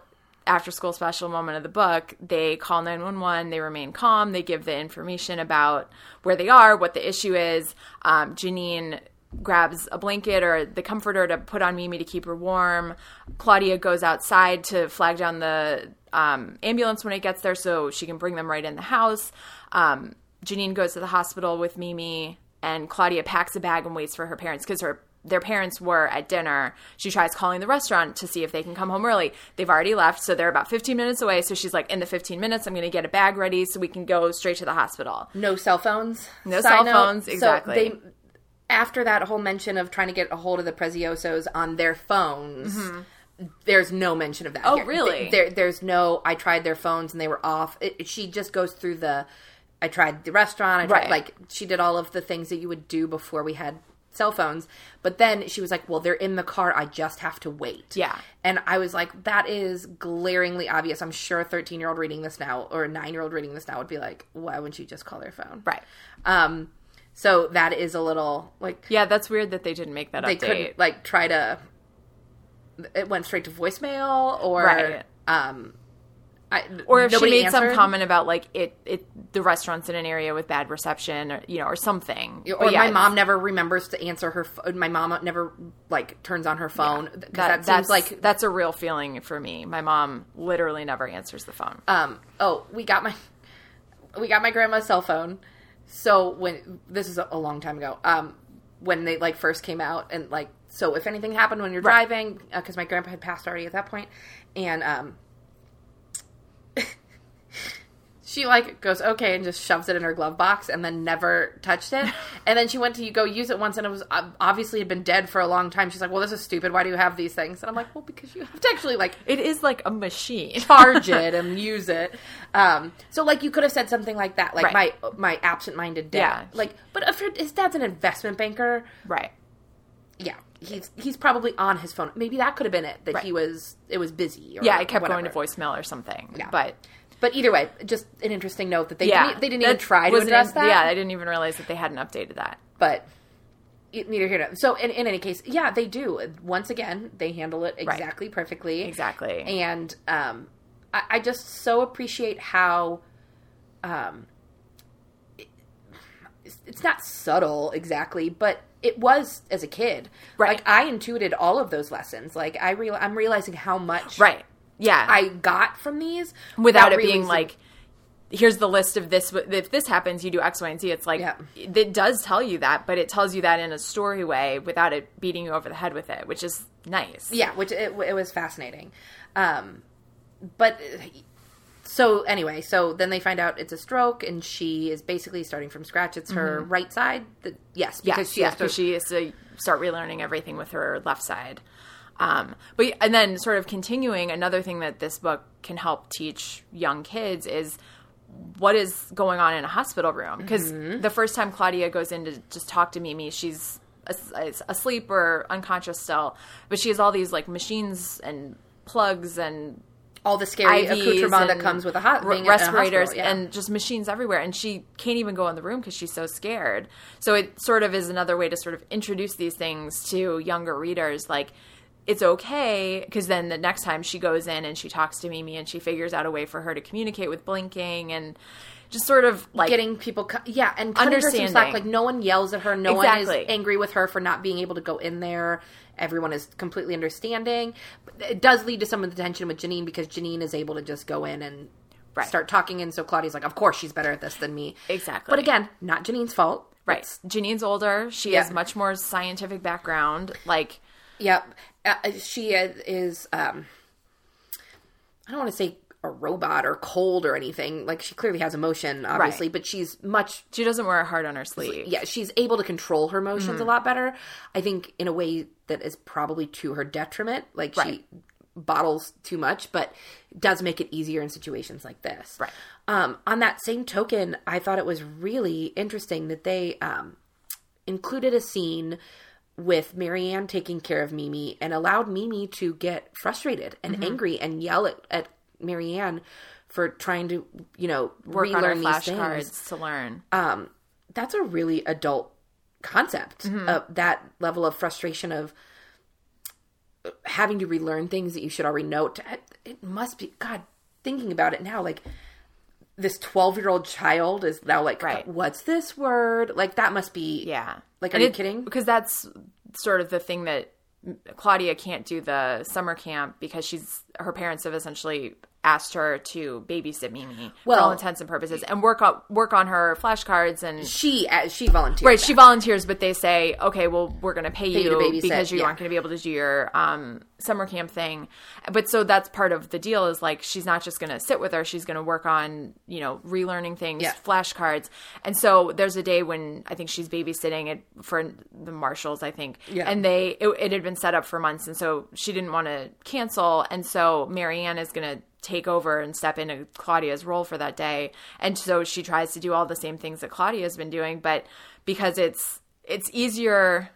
after school special moment of the book, they call nine one one, they remain calm, they give the information about where they are, what the issue is. Um, Janine grabs a blanket or the comforter to put on Mimi to keep her warm. Claudia goes outside to flag down the um, ambulance when it gets there so she can bring them right in the house. Um, Janine goes to the hospital with Mimi, and Claudia packs a bag and waits for her parents because her their parents were at dinner. She tries calling the restaurant to see if they can come home early. They've already left, so they're about fifteen minutes away. So she's like, in the fifteen minutes, I'm going to get a bag ready so we can go straight to the hospital. No cell phones. No Side cell note. phones, exactly. So they, after that whole mention of trying to get a hold of the Preziosos on their phones, mm-hmm. there's no mention of that. Oh, here. really? There, there's no, I tried their phones and they were off. It, she just goes through the, I tried the restaurant. I tried, right. Like, she did all of the things that you would do before we had cell phones, but then she was like, well, they're in the car, I just have to wait. Yeah. And I was like, that is glaringly obvious. I'm sure a thirteen-year-old reading this now, or a nine-year-old reading this now, would be like, why wouldn't you just call their phone? Right. Um, so that is a little, like... Yeah, that's weird that they didn't make that they update. They couldn't, like, try to... It went straight to voicemail, or... Right. Um, I, or if she made answered. some comment about, like, it, it, the restaurant's in an area with bad reception, or, you know, or something. Or, or yeah, my mom never remembers to answer her phone. My mom never, like, turns on her phone. Yeah, that, that seems that's, like... That's a real feeling for me. My mom literally never answers the phone. Um. Oh, we got my... We got my grandma's cell phone. So when... This is a long time ago. Um, when they, like, first came out, and, like... So if anything happened when you're right. driving, because uh, my grandpa had passed already at that point, and, um... She, like, goes, okay, and just shoves it in her glove box and then never touched it. And then she went to go use it once, and it was obviously had been dead for a long time. She's like, well, this is stupid. Why do you have these things? And I'm like, well, because you have to actually, like... It is like a machine. Charge it and use it. Um, so, like, you could have said something like that, like right. my my absent-minded dad. Yeah. Like, but if his dad's an investment banker... Right. Yeah. He's he's probably on his phone. Maybe that could have been it, that right. he was... It was busy or Yeah, it kept whatever. going to voicemail or something. Yeah. But... But either way, just an interesting note that they yeah, didn't, they didn't even try to address that. Yeah, I didn't even realize that they hadn't updated that. But neither here nor there. So in, in any case, yeah, they do. Once again, they handle it exactly right. perfectly. Exactly. And um, I, I just so appreciate how um, it, it's not subtle exactly, but it was as a kid. Right. Like I intuited all of those lessons. Like I real I'm realizing how much. Right. Yeah. I got from these without, without it being realizing. like, here's the list of this. If this happens, you do X, Y, and Z. It's like, yeah. it does tell you that, but it tells you that in a story way without it beating you over the head with it, which is nice. Yeah, which it, it was fascinating. Um, but so anyway, so then they find out it's a stroke, and she is basically starting from scratch. It's her mm-hmm. right side. That, yes, because yes, she, yes, has to, she has to start relearning everything with her left side. Um, but and then sort of continuing, another thing that this book can help teach young kids is what is going on in a hospital room. Because mm-hmm. the first time Claudia goes in to just talk to Mimi, she's asleep or unconscious still, but she has all these like machines and plugs and all the scary I Vs accoutrement that comes with a hot being respirators in a hospital, yeah. and just machines everywhere, and she can't even go in the room because she's so scared. So it sort of is another way to sort of introduce these things to younger readers, like it's okay, because then the next time she goes in and she talks to Mimi and she figures out a way for her to communicate with blinking and just sort of like getting people, co- yeah, and understanding. Slack. Like no one yells at her, no exactly. one is angry with her for not being able to go in there. Everyone is completely understanding. It does lead to some of the tension with Janine because Janine is able to just go in and right. start talking, and so Claudia's like, "Of course, she's better at this than me." Exactly, but again, not Janine's fault. Right, it's, Janine's older. She yeah. has much more scientific background. Like. Yep. Uh, she is, um, I don't want to say a robot or cold or anything. Like, she clearly has emotion, obviously, right. but she's much... She doesn't wear her heart on her sleeve. Yeah, she's able to control her emotions mm-hmm. a lot better. I think in a way that is probably to her detriment. Like, right. she bottles too much, but does make it easier in situations like this. Right. Um, on that same token, I thought it was really interesting that they um, included a scene... with Mary Anne taking care of Mimi and allowed Mimi to get frustrated and mm-hmm. angry and yell at, at Mary Anne for trying to, you know, work relearn on her these flashcards to learn. Um, that's a really adult concept mm-hmm. of that level of frustration of having to relearn things that you should already know. It must be, God, thinking about it now, like this twelve-year-old child is now like, right. what's this word? Like, that must be... Yeah. Like, are and you it, kidding? Because that's sort of the thing that Claudia can't do the summer camp because she's her parents have essentially asked her to babysit Mimi well, for all intents and purposes and work on, work on her flashcards. And she she volunteers. Right, that. She volunteers, but they say, okay, well, we're going to pay you, you because you yeah. aren't going to be able to do your um, summer camp thing. But so that's part of the deal is, like, she's not just going to sit with her. She's going to work on, you know, relearning things, yeah. flashcards. And so there's a day when I think she's babysitting it for the Marshalls, I think. Yeah. And they it, it had been set up for months, and so she didn't want to cancel. And so Mary Anne is going to take over and step into Claudia's role for that day. And so she tries to do all the same things that Claudia's been doing, but because it's it's easier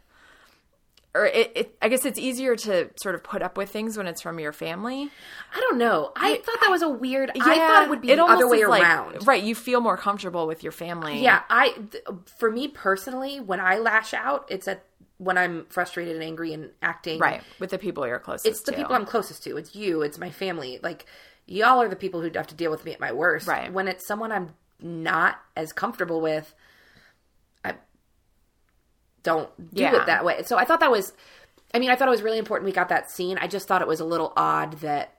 or it, it I guess it's easier to sort of put up with things when it's from your family. I don't know. I, I thought that was a weird yeah, I thought it would be it the other way around. Like, right, you feel more comfortable with your family. Yeah, I th- for me personally, when I lash out, it's at when I'm frustrated and angry and acting right with the people you're closest to. It's the to. people I'm closest to. It's you, it's my family. Like, y'all are the people who have to deal with me at my worst. Right. When it's someone I'm not as comfortable with, I don't do yeah. it that way. So I thought that was – I mean, I thought it was really important we got that scene. I just thought it was a little odd that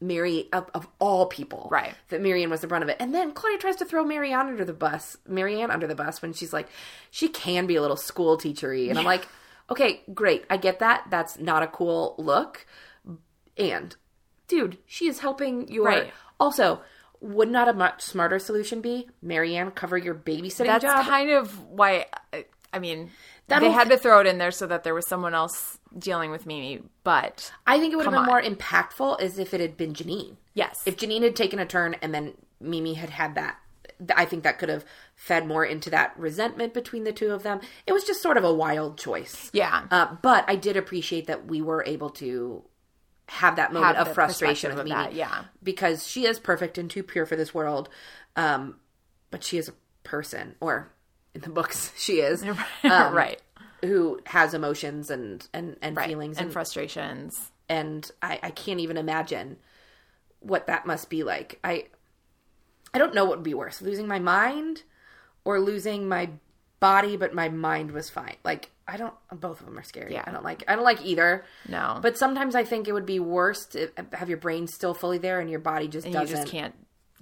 Mary – of all people. Right. That Mary Anne was the brunt of it. And then Claudia tries to throw Mary Anne under the bus – Mary Anne under the bus when she's like, she can be a little school teacher-y. And yeah. I'm like, okay, great. I get that. That's not a cool look. And – dude, she is helping your... Right. Also, would not a much smarter solution be, Mary Anne, cover your babysitting That's job? That's kind of why... I mean, That'll, they had to throw it in there so that there was someone else dealing with Mimi, but... I think it would have been on. more impactful as if it had been Janine. Yes. If Janine had taken a turn and then Mimi had had that, I think that could have fed more into that resentment between the two of them. It was just sort of a wild choice. Yeah. Uh, but I did appreciate that we were able to... have that moment have of frustration with Mimi. That, yeah. Because she is perfect and too pure for this world. Um, but she is a person, or in the books, she is. Um, right. Who has emotions and, and, and right. feelings. And, and frustrations. And I, I can't even imagine what that must be like. I I don't know what would be worse. Losing my mind or losing my body, but my mind was fine. Like... I don't, both of them are scary. Yeah. I don't like, I don't like either. No. But sometimes I think it would be worse to have your brain still fully there and your body just and doesn't. You just can't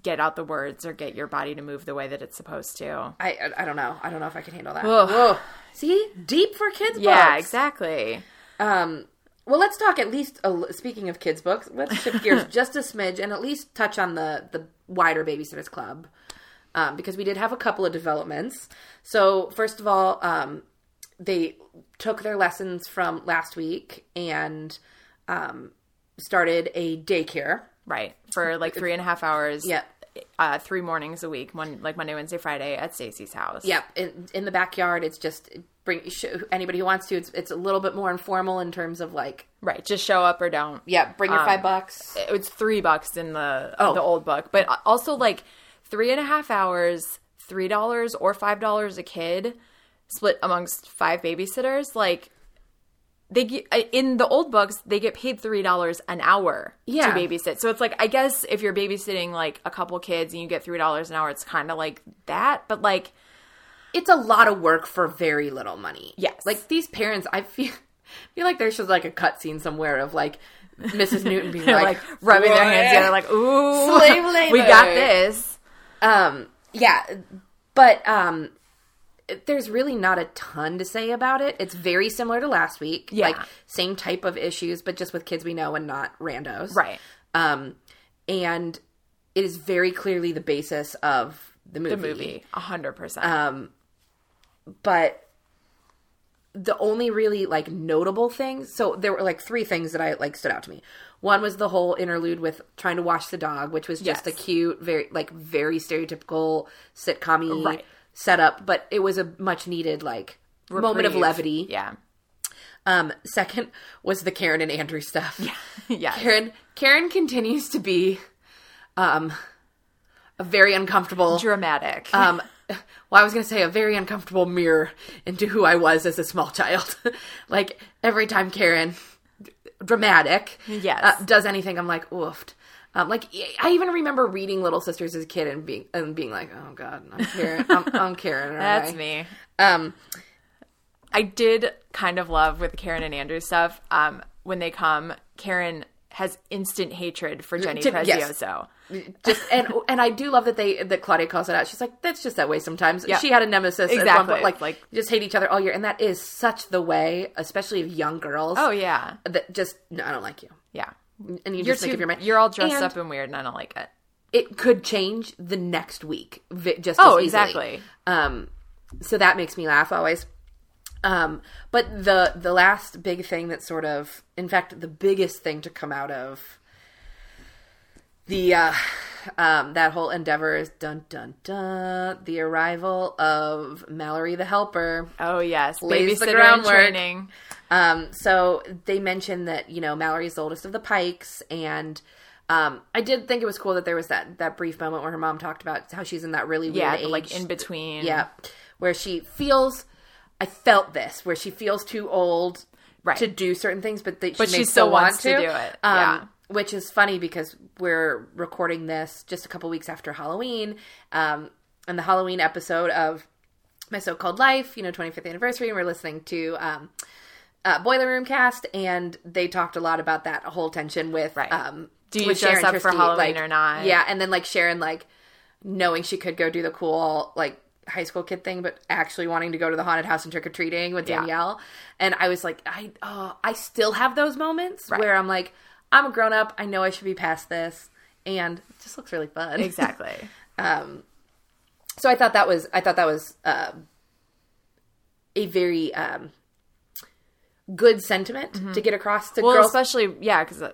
get out the words or get your body to move the way that it's supposed to. I I, I don't know. I don't know if I can handle that. Whoa. See? Deep for kids' yeah, books. Yeah, exactly. Um, well, let's talk at least, uh, speaking of kids' books, let's shift gears just a smidge and at least touch on the, the wider Babysitter's Club. Um, because we did have a couple of developments. So, first of all, um, they took their lessons from last week and um, started a daycare. Right. For like three and a half hours. Yep. Uh, three mornings a week, one like Monday, Wednesday, Friday at Stacey's house. Yep. In, in the backyard, it's just bring anybody who wants to. It's it's a little bit more informal in terms of like. Right. Just show up or don't. Yeah. Bring your um, five bucks. It was three bucks in the oh. the old book. But also like three and a half hours, three dollars or five dollars a kid split amongst five babysitters. Like. They get, in the old books, they get paid three dollars an hour yeah. to babysit. So it's like, I guess if you're babysitting like a couple kids and you get three dollars an hour, it's kind of like that. But like, it's a lot of work for very little money. Yes. Like these parents, I feel feel like there's just like a cutscene somewhere of like Missus Newton being like, like rubbing their hands together, like, ooh, slave labor. We got this. Um, yeah. But, um, there's really not a ton to say about it. It's very similar to last week. Yeah. Like, same type of issues, but just with kids we know and not randos. Right. Um, and it is very clearly the basis of the movie. The movie, one hundred percent. Um, but the only really, like, notable things... So there were, like, three things that I, like, stood out to me. One was the whole interlude with trying to wash the dog, which was just yes. a cute, very, like, very stereotypical sitcom-y... Right. set up, but it was a much needed like Reprieve. moment of levity. Yeah. Um, second was the Karen and Andrew stuff. Yeah. Yes. Karen Karen continues to be um a very uncomfortable dramatic. Um well I was gonna say a very uncomfortable mirror into who I was as a small child. Like every time Karen dramatic yes. uh, does anything, I'm like, oof. Um, like, I even remember reading Little Sisters as a kid and being and being like, oh, God, I'm Karen. I'm, I'm Karen. That's I? me. Um, I did kind of love with the Karen and Andrew stuff. Um, when they come, Karen has instant hatred for Jenny Prezioso. Yes. Just, and and I do love that they that Claudia calls it out. She's like, that's just that way sometimes. Yep. She had a nemesis exactly. at one point. Like, like, just hate each other all year. And that is such the way, especially of young girls. Oh, yeah. That just, no, I don't like you. Yeah. And you you're just too, think of your mind. You're all dressed and up and weird, and I don't like it. It could change the next week, just oh, as exactly. Um, so that makes me laugh always. Um, but the the last big thing that sort of, in fact, the biggest thing to come out of the uh, um, that whole endeavor is dun dun dun the arrival of Mallory the helper. Oh yes, lays the groundwork. Training. Um, so they mentioned that, you know, Mallory's the oldest of the Pikes, and, um, I did think it was cool that there was that, that brief moment where her mom talked about how she's in that really weird yeah, age. Like in between. Yeah. Where she feels, I felt this, where she feels too old right. to do certain things, but that she, but she still wants to. to do it. Um, yeah. Which is funny because we're recording this just a couple weeks after Halloween, um, and the Halloween episode of My So-Called Life, you know, twenty-fifth anniversary, and we're listening to, um... Uh, Boiler Room cast, and they talked a lot about that whole tension with right. um do you dress up for Halloween like, or not yeah and then like Sharon like knowing she could go do the cool like high school kid thing but actually wanting to go to the haunted house and trick-or-treating with Danielle yeah. and I was like I oh I still have those moments right. where I'm like I'm a grown-up, I know I should be past this, and it just looks really fun. Exactly. um so I thought that was I thought that was uh, a very um good sentiment mm-hmm. to get across to well, girls. Well, especially, yeah, because the,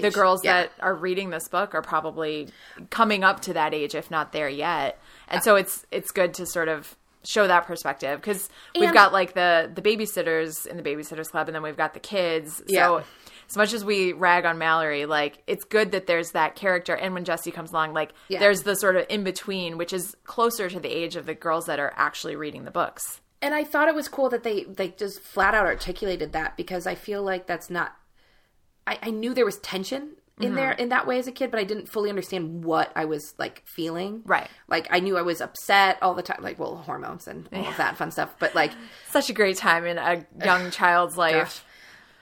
the girls yeah. that are reading this book are probably coming up to that age, if not there yet. And yeah. so it's it's good to sort of show that perspective, because we've got, like, the, the babysitters in the Babysitter's Club, and then we've got the kids. Yeah. So as much as we rag on Mallory, like, it's good that there's that character. And when Jessie comes along, like, yeah. there's the sort of in-between, which is closer to the age of the girls that are actually reading the books. And I thought it was cool that they, they just flat out articulated that, because I feel like that's not – I knew there was tension in mm-hmm. there in that way as a kid, but I didn't fully understand what I was, like, feeling. Right. Like, I knew I was upset all the time. Like, well, hormones and all yeah. of that fun stuff. But, like – Such a great time in a young child's life.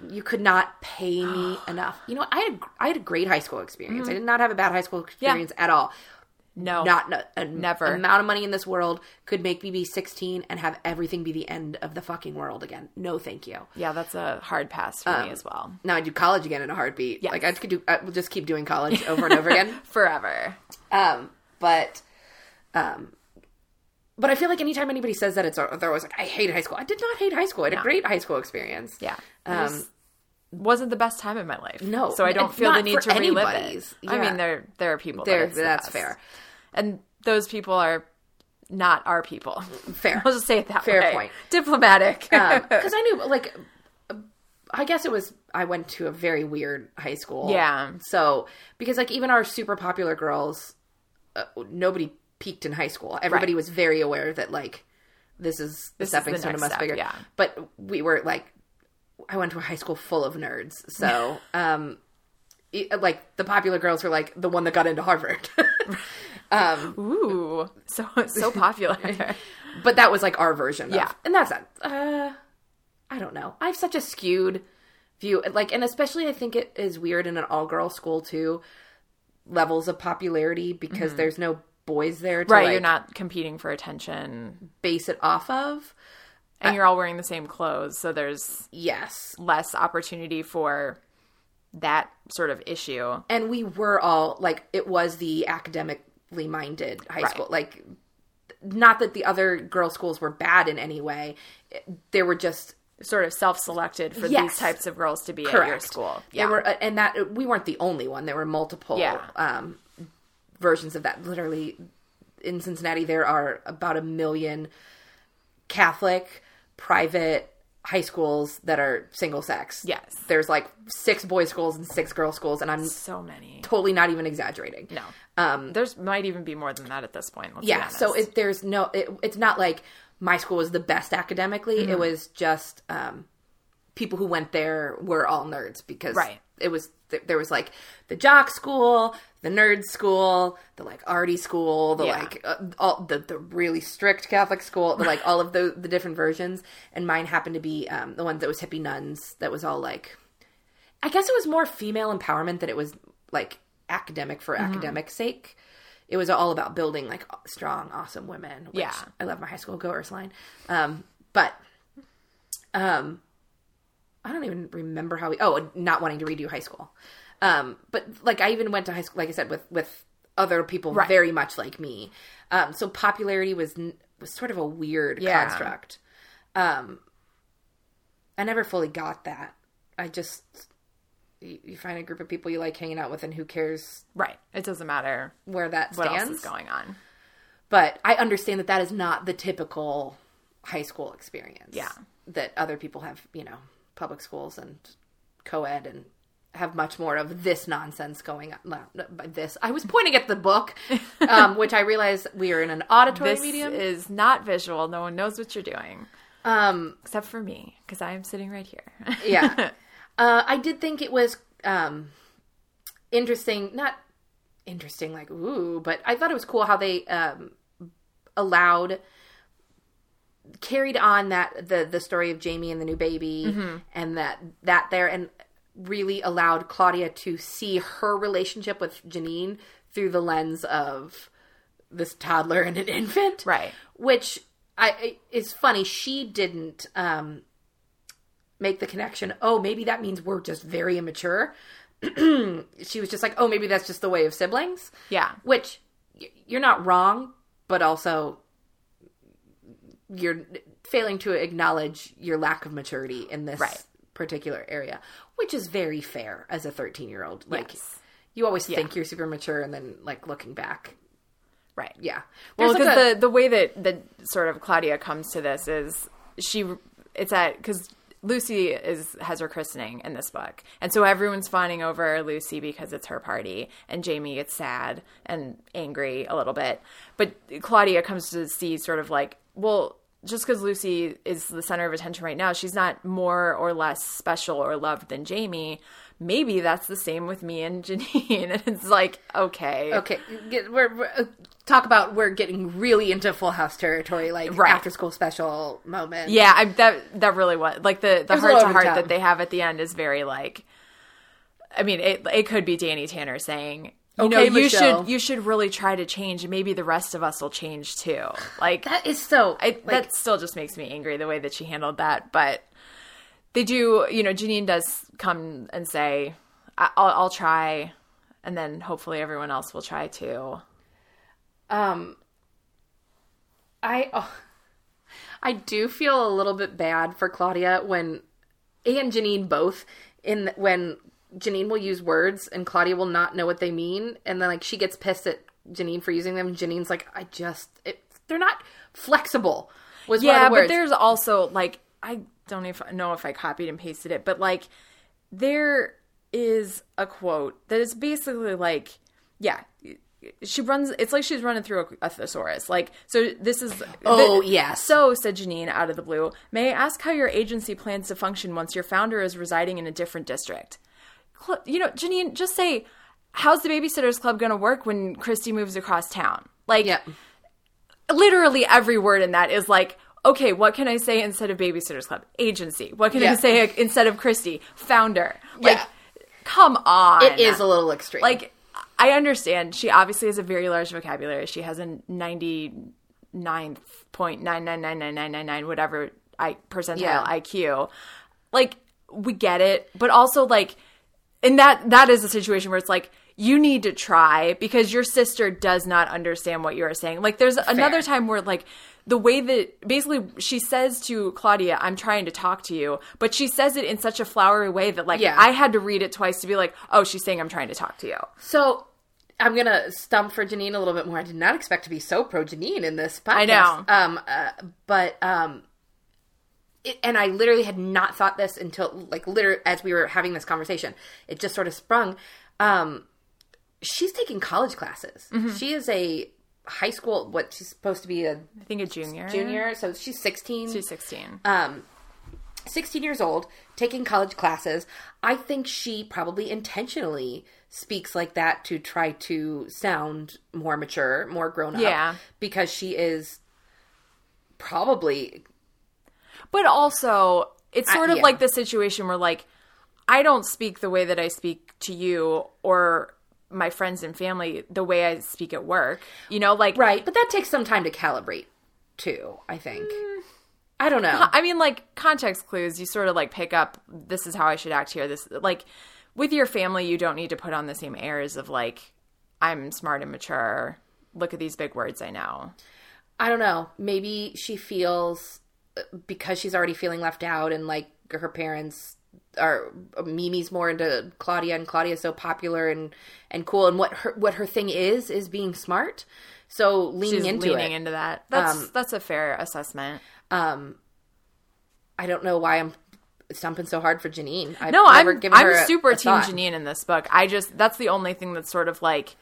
Gosh, you could not pay me enough. You know, I had, I had a great high school experience. Mm-hmm. I did not have a bad high school experience yeah. at all. No. Not no, a never. Amount of money in this world could make me be sixteen and have everything be the end of the fucking world again. No, thank you. Yeah, that's a hard pass for um, me as well. Now I do college again in a heartbeat. Yes. Like I could do I will just keep doing college over and over again forever. Um, but um but I feel like anytime anybody says that, it's they're always like, I hated high school. I did not hate high school. I had no. a great high school experience. Yeah. Um There's- wasn't the best time in my life. No. So I don't feel the need to relive it. Yeah. I mean, there there are people there, that it's that's the best. Fair. And those people are not our people. Fair. I'll just say it that fair way. Fair point. Diplomatic. Because um, I knew, like, I guess it was, I went to a very weird high school. Yeah. So, because, like, even our super popular girls, uh, nobody peaked in high school. Everybody right. was very aware that, like, this is the stepping stone to much bigger. Yeah. But we were, like, I went to a high school full of nerds, so, um, it, like, the popular girls were, like, the one that got into Harvard. um, Ooh, so so popular. But that was, like, our version yeah. of, and that's, not, uh, I don't know. I have such a skewed view, like, and especially I think it is weird in an all-girl school, too, levels of popularity, because mm-hmm. there's no boys there to, right, like, you're not competing for attention. Base it off of. And you're all wearing the same clothes, so there's yes less opportunity for that sort of issue. And we were all, like, it was the academically minded high right. school. Like, not that the other girl schools were bad in any way. They were just sort of self-selected for yes. these types of girls to be correct. At your school. Yeah. There were, and that we weren't the only one. There were multiple yeah. um, versions of that. Literally, in Cincinnati, there are about a million Catholic private high schools that are single sex. Yes. There's like six boy schools and six girl schools, and I'm so many. Totally not even exaggerating. No. Um, there's might even be more than that at this point. Let's yeah. So it, there's no, it, it's not like my school was the best academically. Mm-hmm. It was just um, people who went there were all nerds because right. it was, th- there was like the jock school, the nerd school, the like arty school, the yeah. like uh, all the, the really strict Catholic school, the like all of the the different versions. And mine happened to be um, the one that was hippie nuns. That was all like, I guess it was more female empowerment than it was like academic for mm-hmm. academic sake. It was all about building like strong, awesome women. Which yeah, I love my high school. Go Ursuline. Um, but um, I don't even remember how we. Oh, not wanting to redo high school. Um, but, like, I even went to high school, like I said, with, with other people right. very much like me. Um, so popularity was was sort of a weird yeah. construct. Um, I never fully got that. I just, you, you find a group of people you like hanging out with, and who cares? Right. It doesn't matter where that stands. What else is going on. But I understand that that is not the typical high school experience. Yeah. That other people have, you know, public schools and co-ed and have much more of this nonsense going on. This I was pointing at the book, um, which I realize we are in an auditory this medium. This is not visual. No one knows what you're doing, um, except for me, because I am sitting right here. yeah, uh, I did think it was um, interesting. Not interesting, like ooh, but I thought it was cool how they um, allowed. Carried on that the the story of Jamie and the new baby mm-hmm. and that that there and really allowed Claudia to see her relationship with Janine through the lens of this toddler and an infant, right? Which I is funny. She didn't um, make the connection. Oh, maybe that means we're just very immature. She was just like, oh, maybe that's just the way of siblings. Yeah, which y- you're not wrong, but also. You're failing to acknowledge your lack of maturity in this right. particular area, which is very fair as a thirteen-year-old. Like, yes. you always yeah. think you're super mature and then, like, looking back. Right. Yeah. Well, because like a... the, the way that, that sort of Claudia comes to this is she – it's at – because Lucy is has her christening in this book. And so everyone's fawning over Lucy because it's her party, and Jamie gets sad and angry a little bit. But Claudia comes to see sort of like – well, just because Lucy is the center of attention right now, she's not more or less special or loved than Jamie. Maybe that's the same with me and Janine. And it's like, okay. Okay. Get, we're, we're, talk about we're getting really into Full House territory, like right. after school special moment. Yeah, I, that that really was. Like the, the heart-to-heart that they have at the end is very like, I mean, it, it could be Danny Tanner saying, You okay, know, you Michelle. should you should really try to change, and maybe the rest of us will change too. Like that is so. I, like, that still just makes me angry the way that she handled that. But they do, you know, Janine does come and say, I- "I'll I'll try," and then hopefully everyone else will try too. Um, I oh, I do feel a little bit bad for Claudia when and Janine both in when. Janine will use words and Claudia will not know what they mean. And then, like, she gets pissed at Janine for using them. Janine's like, I just, it, they're not flexible was yeah, one of the words. Yeah, but there's also, like, I don't even know if I copied and pasted it, but, like, there is a quote that is basically like, yeah, she runs, it's like she's running through a, a thesaurus. Like, so this is. Oh, the, yes. So, said Janine out of the blue, may I ask how your agency plans to function once your founder is residing in a different district? You know, Janine, just say, how's the Babysitter's Club going to work when Kristy moves across town? Like, yeah. Literally every word in that is like, okay, what can I say instead of Babysitter's Club? Agency. What can yeah. I say instead of Kristy? Founder. Like, yeah. Come on. It is a little extreme. Like, I understand. She obviously has a very large vocabulary. She has a ninety-nine point nine nine nine nine nine nine nine, whatever I, percentile yeah. I Q. Like, we get it. But also, like... And that, that is a situation where it's like, you need to try because your sister does not understand what you are saying. Like, there's Fair. another time where, like, the way that – basically she says to Claudia, I'm trying to talk to you. But she says it in such a flowery way that, like, yeah. I had to read it twice to be like, oh, she's saying I'm trying to talk to you. So I'm going to stump for Janine a little bit more. I did not expect to be so pro-Janine in this podcast. I know. Um, uh, but – um. It, and I literally had not thought this until, like, literally as we were having this conversation. It just sort of sprung. Um, she's taking college classes. Mm-hmm. She is a high school, what, she's supposed to be a... I think a junior. Junior, so she's sixteen. She's sixteen. Um, sixteen years old, taking college classes. I think she probably intentionally speaks like that to try to sound more mature, more grown up. Yeah. Because she is probably... But also, it's sort uh, of yeah. like the situation where, like, I don't speak the way that I speak to you or my friends and family the way I speak at work. You know, like... Right, but that takes some time to calibrate, too, I think. Mm, I don't know. I mean, like, context clues, you sort of, like, pick up, this is how I should act here. This, like, with your family, you don't need to put on the same airs of, like, I'm smart and mature. Look at these big words I know. I don't know. Maybe she feels... because she's already feeling left out and, like, her parents are – Mimi's more into Claudia and Claudia's so popular and, and cool. And what her what her thing is is being smart. So leaning she's into leaning it. leaning into that. That's um, that's a fair assessment. Um, I don't know why I'm stumping so hard for Janine. I've no, never I'm, given I'm her a, super a team thought. Janine in this book. I just – that's the only thing that's sort of like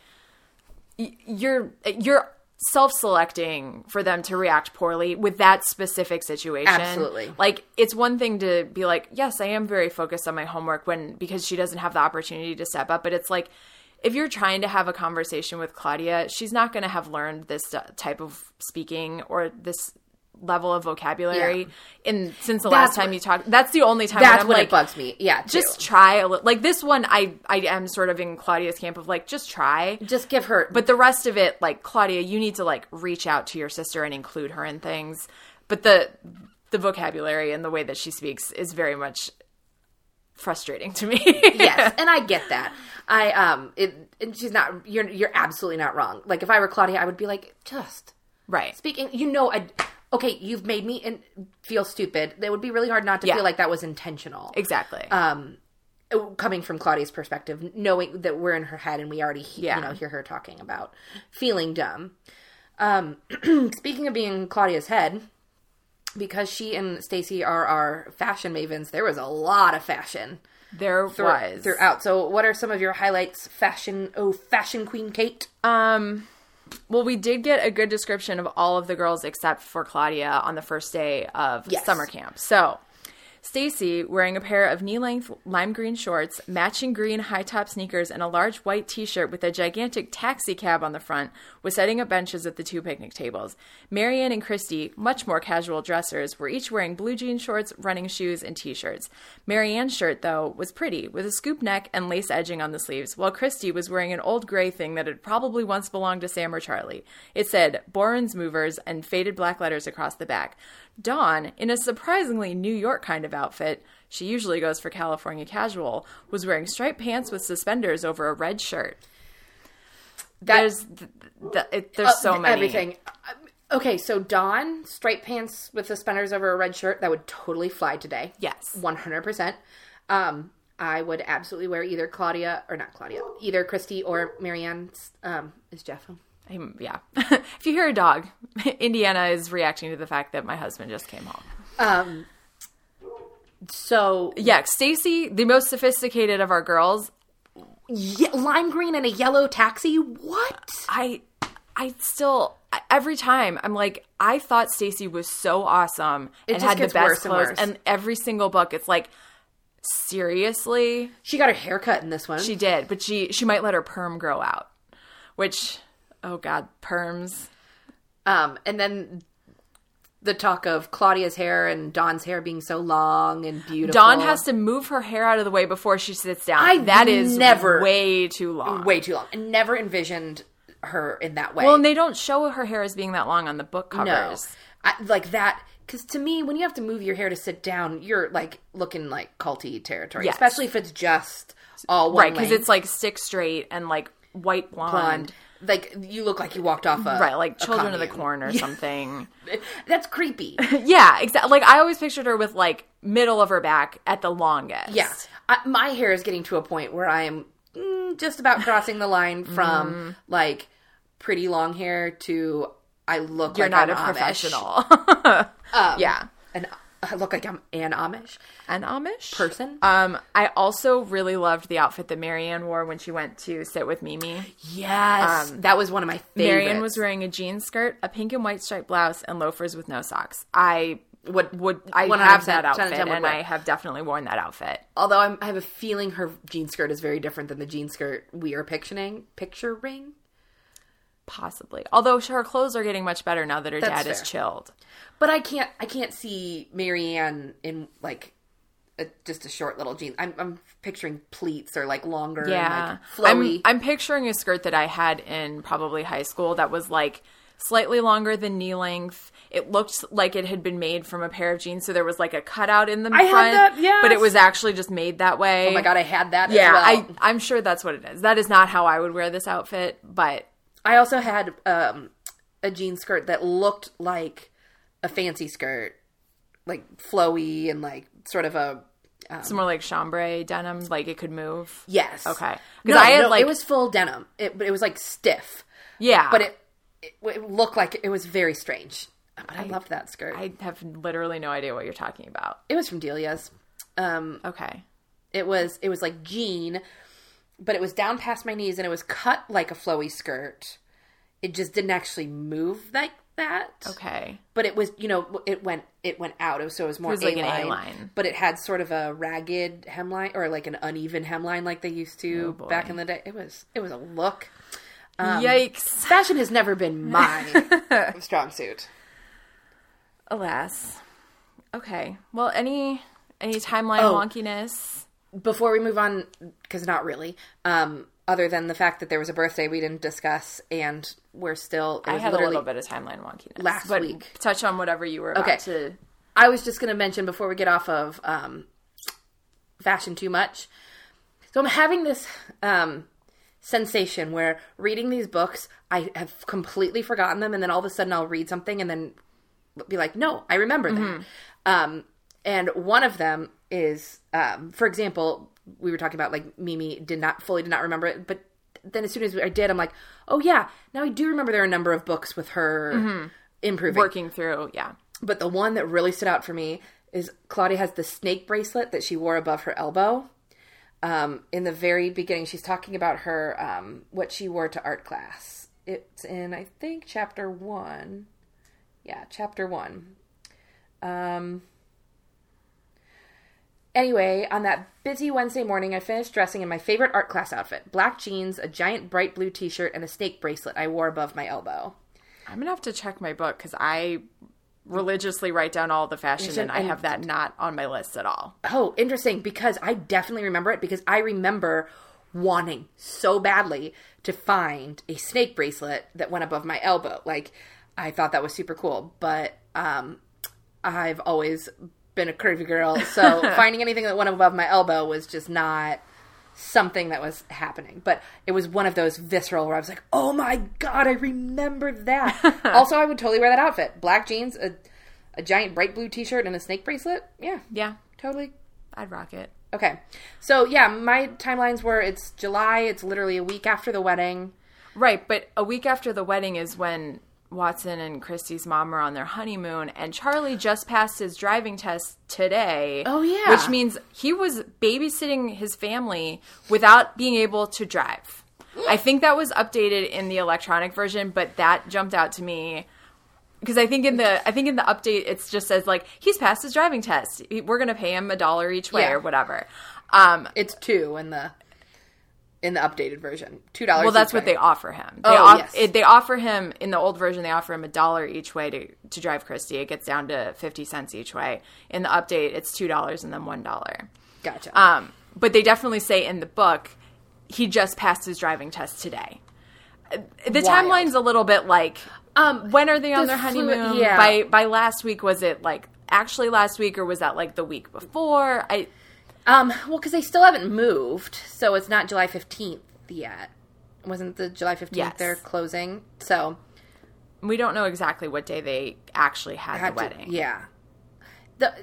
y- – you're you're – self-selecting for them to react poorly with that specific situation. Absolutely. Like, it's one thing to be like, yes, I am very focused on my homework when because she doesn't have the opportunity to step up. But it's like, if you're trying to have a conversation with Claudia, she's not going to have learned this type of speaking or this level of vocabulary yeah. in since the that's last time what, you talked. That's the only time that's I'm when like, it bugs me. Yeah, just too. try a little. Like this one, I I am sort of in Claudia's camp of like just try, just give her. But the rest of it, like Claudia, you need to like reach out to your sister and include her in things. But the the vocabulary and the way that she speaks is very much frustrating to me. Yes, and I get that. I um, it, and she's not. You're you're absolutely not wrong. Like if I were Claudia, I would be like just right speaking. You know, I. Okay, you've made me in- feel stupid. It would be really hard not to yeah. feel like that was intentional. Exactly. Um, coming from Claudia's perspective, knowing that we're in her head and we already he- yeah. you know, hear her talking about feeling dumb. Um, speaking of being in Claudia's head, because she and Stacey are our fashion mavens, there was a lot of fashion. There thro- was. Throughout. So what are some of your highlights, fashion, oh, fashion queen Kate? Um... Well, we did get a good description of all of the girls except for Claudia on the first day of yes. summer camp. So Stacey, wearing a pair of knee-length lime green shorts, matching green high-top sneakers, and a large white t-shirt with a gigantic taxi cab on the front, was setting up benches at the two picnic tables. Mary Anne and Kristy, much more casual dressers, were each wearing blue jean shorts, running shoes, and t-shirts. Mary Anne's shirt, though, was pretty, with a scoop neck and lace edging on the sleeves, while Kristy was wearing an old gray thing that had probably once belonged to Sam or Charlie. It said, Boren's Movers, and faded black letters across the back. Dawn, in a surprisingly New York kind of outfit, she usually goes for California casual, was wearing striped pants with suspenders over a red shirt. That, there's th- th- it, there's uh, so many. Everything. Okay, so Dawn, striped pants with suspenders over a red shirt, that would totally fly today. Yes. one hundred percent. Um, I would absolutely wear either Claudia, or not Claudia, either Kristy or Mary Anne. Um, is Jeff home? I'm, yeah. If you hear a dog, Indiana is reacting to the fact that my husband just came home. Um. So yeah, Stacey, the most sophisticated of our girls, ye- lime green and a yellow taxi. What? I, I still every time I'm like, I thought Stacey was so awesome and had the best clothes. And, and every single book, it's like, seriously, she got her hair cut in this one. She did, but she she might let her perm grow out, which. Oh, God, perms. Um, and then the talk of Claudia's hair and Dawn's hair being so long and beautiful. Dawn has to move her hair out of the way before she sits down. I that is never, way too long. Way too long. I never envisioned her in that way. Well, and they don't show her hair as being that long on the book covers. No. I, like that. Because to me, when you have to move your hair to sit down, you're like looking like culty territory. Yes. Especially if it's just all one. Right, because it's like stick straight and like white blonde. blonde. Like, you look like you walked off a Right, like a Children commune. Of the Corn or something. That's creepy. Yeah, exactly. Like, I always pictured her with, like, middle of her back at the longest. Yeah. I, my hair is getting to a point where I am mm, just about crossing the line from, mm. like, pretty long hair to I look You're like I'm You're not a Amish. Professional. um, yeah. And I look like I'm an Amish. An Amish? Person. Um, I also really loved the outfit that Mary Anne wore when she went to sit with Mimi. Yes. Um, that was one of my favorites. Mary Anne was wearing a jean skirt, a pink and white striped blouse, and loafers with no socks. I would, would I have that outfit, and I have definitely worn that outfit. Although I'm, I have a feeling her jean skirt is very different than the jean skirt we are picturing. Picturing? Possibly. Although her clothes are getting much better now that her That's dad fair. Is chilled. But I can't I can't see Mary Anne in like a, just a short little jean. I'm I'm picturing pleats or like longer yeah. and like flowy. I'm, I'm picturing a skirt that I had in probably high school that was like slightly longer than knee length. It looked like it had been made from a pair of jeans, so there was like a cutout in the I front. I had that, yes. But it was actually just made that way. Oh my God, I had that yeah, as well. Yeah, I'm sure that's what it is. That is not how I would wear this outfit, but I also had um, a jean skirt that looked like a fancy skirt, like flowy and like sort of a um, some more like chambray denim, like it could move. Yes. Okay. Because no, I had no, like it was full denim, it, but it was like stiff. Yeah. But it, it it looked like it was very strange. But I, I loved that skirt. I have literally no idea what you're talking about. It was from Delia's. Um, okay. It was it was like jean. But it was down past my knees, and it was cut like a flowy skirt. It just didn't actually move like that. Okay. But it was, you know, it went it went out. It was, so it was more it was A-line, like an A-line. But it had sort of a ragged hemline or like an uneven hemline like they used to oh back in the day. It was it was a look. Um, Yikes. Fashion has never been my strong suit. Alas. Okay. Well, any any timeline oh. wonkiness? Before we move on, because not really, um, other than the fact that there was a birthday we didn't discuss, and we're still... I had a little bit of timeline wonkiness. Last but week. Touch on whatever you were about okay. to... I was just going to mention, before we get off of um, fashion too much, so I'm having this um, sensation where reading these books, I have completely forgotten them, and then all of a sudden I'll read something and then be like, no, I remember mm-hmm. that. Um, and one of them... is, um, for example, we were talking about, like, Mimi did not, fully did not remember it, but then as soon as I did, I'm like, oh, yeah, now I do remember there are a number of books with her mm-hmm. improving. Working through, yeah. But the one that really stood out for me is Claudia has the snake bracelet that she wore above her elbow. Um, in the very beginning, she's talking about her, um, what she wore to art class. It's in, I think, chapter one. Yeah, chapter one. Um... Anyway, on that busy Wednesday morning, I finished dressing in my favorite art class outfit. Black jeans, a giant bright blue t-shirt, and a snake bracelet I wore above my elbow. I'm going to have to check my book because I religiously write down all the fashion should, and I have that not on my list at all. Oh, interesting, because I definitely remember it because I remember wanting so badly to find a snake bracelet that went above my elbow. Like, I thought that was super cool, but um, I've always been a curvy girl, so finding anything that went above my elbow was just not something that was happening. But it was one of those visceral where I was like, oh my god, I remember that. Also, I would totally wear that outfit. Black jeans, a, a giant bright blue t-shirt, and a snake bracelet. Yeah. Yeah. Totally. I'd rock it. Okay. So, yeah, my timelines were it's July, it's literally a week after the wedding. Right, but a week after the wedding is when Watson and Christy's mom are on their honeymoon, and Charlie just passed his driving test today. Oh, yeah. Which means he was babysitting his family without being able to drive. I think that was updated in the electronic version, but that jumped out to me because I think in the I think in the update it just says, like, he's passed his driving test. We're going to pay him a dollar each way yeah. or whatever. Um, it's two in the In the updated version, two dollars. Well, that's what they offer him. They oh, off- yes. It, they offer him in the old version. They offer him a dollar each way to, to drive Kristy. It gets down to fifty cents each way. In the update, it's two dollars and then one dollar. Gotcha. Um, but they definitely say in the book, he just passed his driving test today. The Wild. timeline's a little bit like, um, when are they on the their honeymoon? Flu- yeah. By by last week, was it like actually last week, or was that like the week before? I. Um, well, because they still haven't moved, so it's not July fifteenth yet. Wasn't the July fifteenth yes. they're closing? So we don't know exactly what day they actually had, had the wedding. To, yeah. The,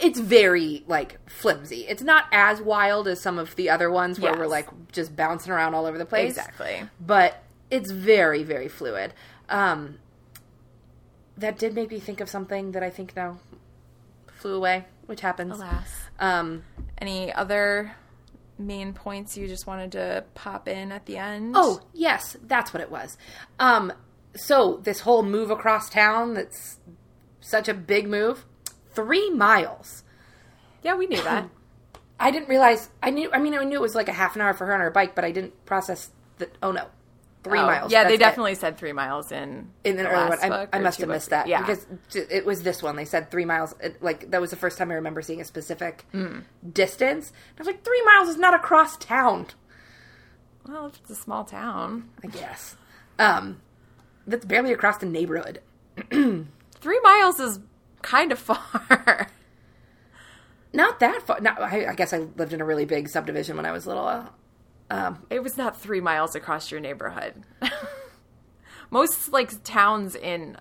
it's very, like, flimsy. It's not as wild as some of the other ones where yes. we're, like, just bouncing around all over the place. Exactly. But it's very, very fluid. Um, that did make me think of something that I think now flew away, which happens. Alas. Um, any other main points you just wanted to pop in at the end? Oh, yes. That's what it was. Um, so this whole move across town that's such a big move, three miles. Yeah, we knew that. I didn't realize. I knew. I mean, I knew it was like a half an hour for her on her bike, but I didn't process that. Oh, no. Three oh, miles. Yeah, they definitely it. said three miles in in an early one. I, I must have missed that. Yeah. Because it was this one. They said three miles. It, like, that was the first time I remember seeing a specific mm. distance. And I was like, three miles is not across town. Well, if it's a small town, I guess. Um, that's barely across the neighborhood. Three miles is kind of far. Not that far. Not, I, I guess I lived in a really big subdivision when I was little. Uh, Um, it was not three miles across your neighborhood. Most, like, towns in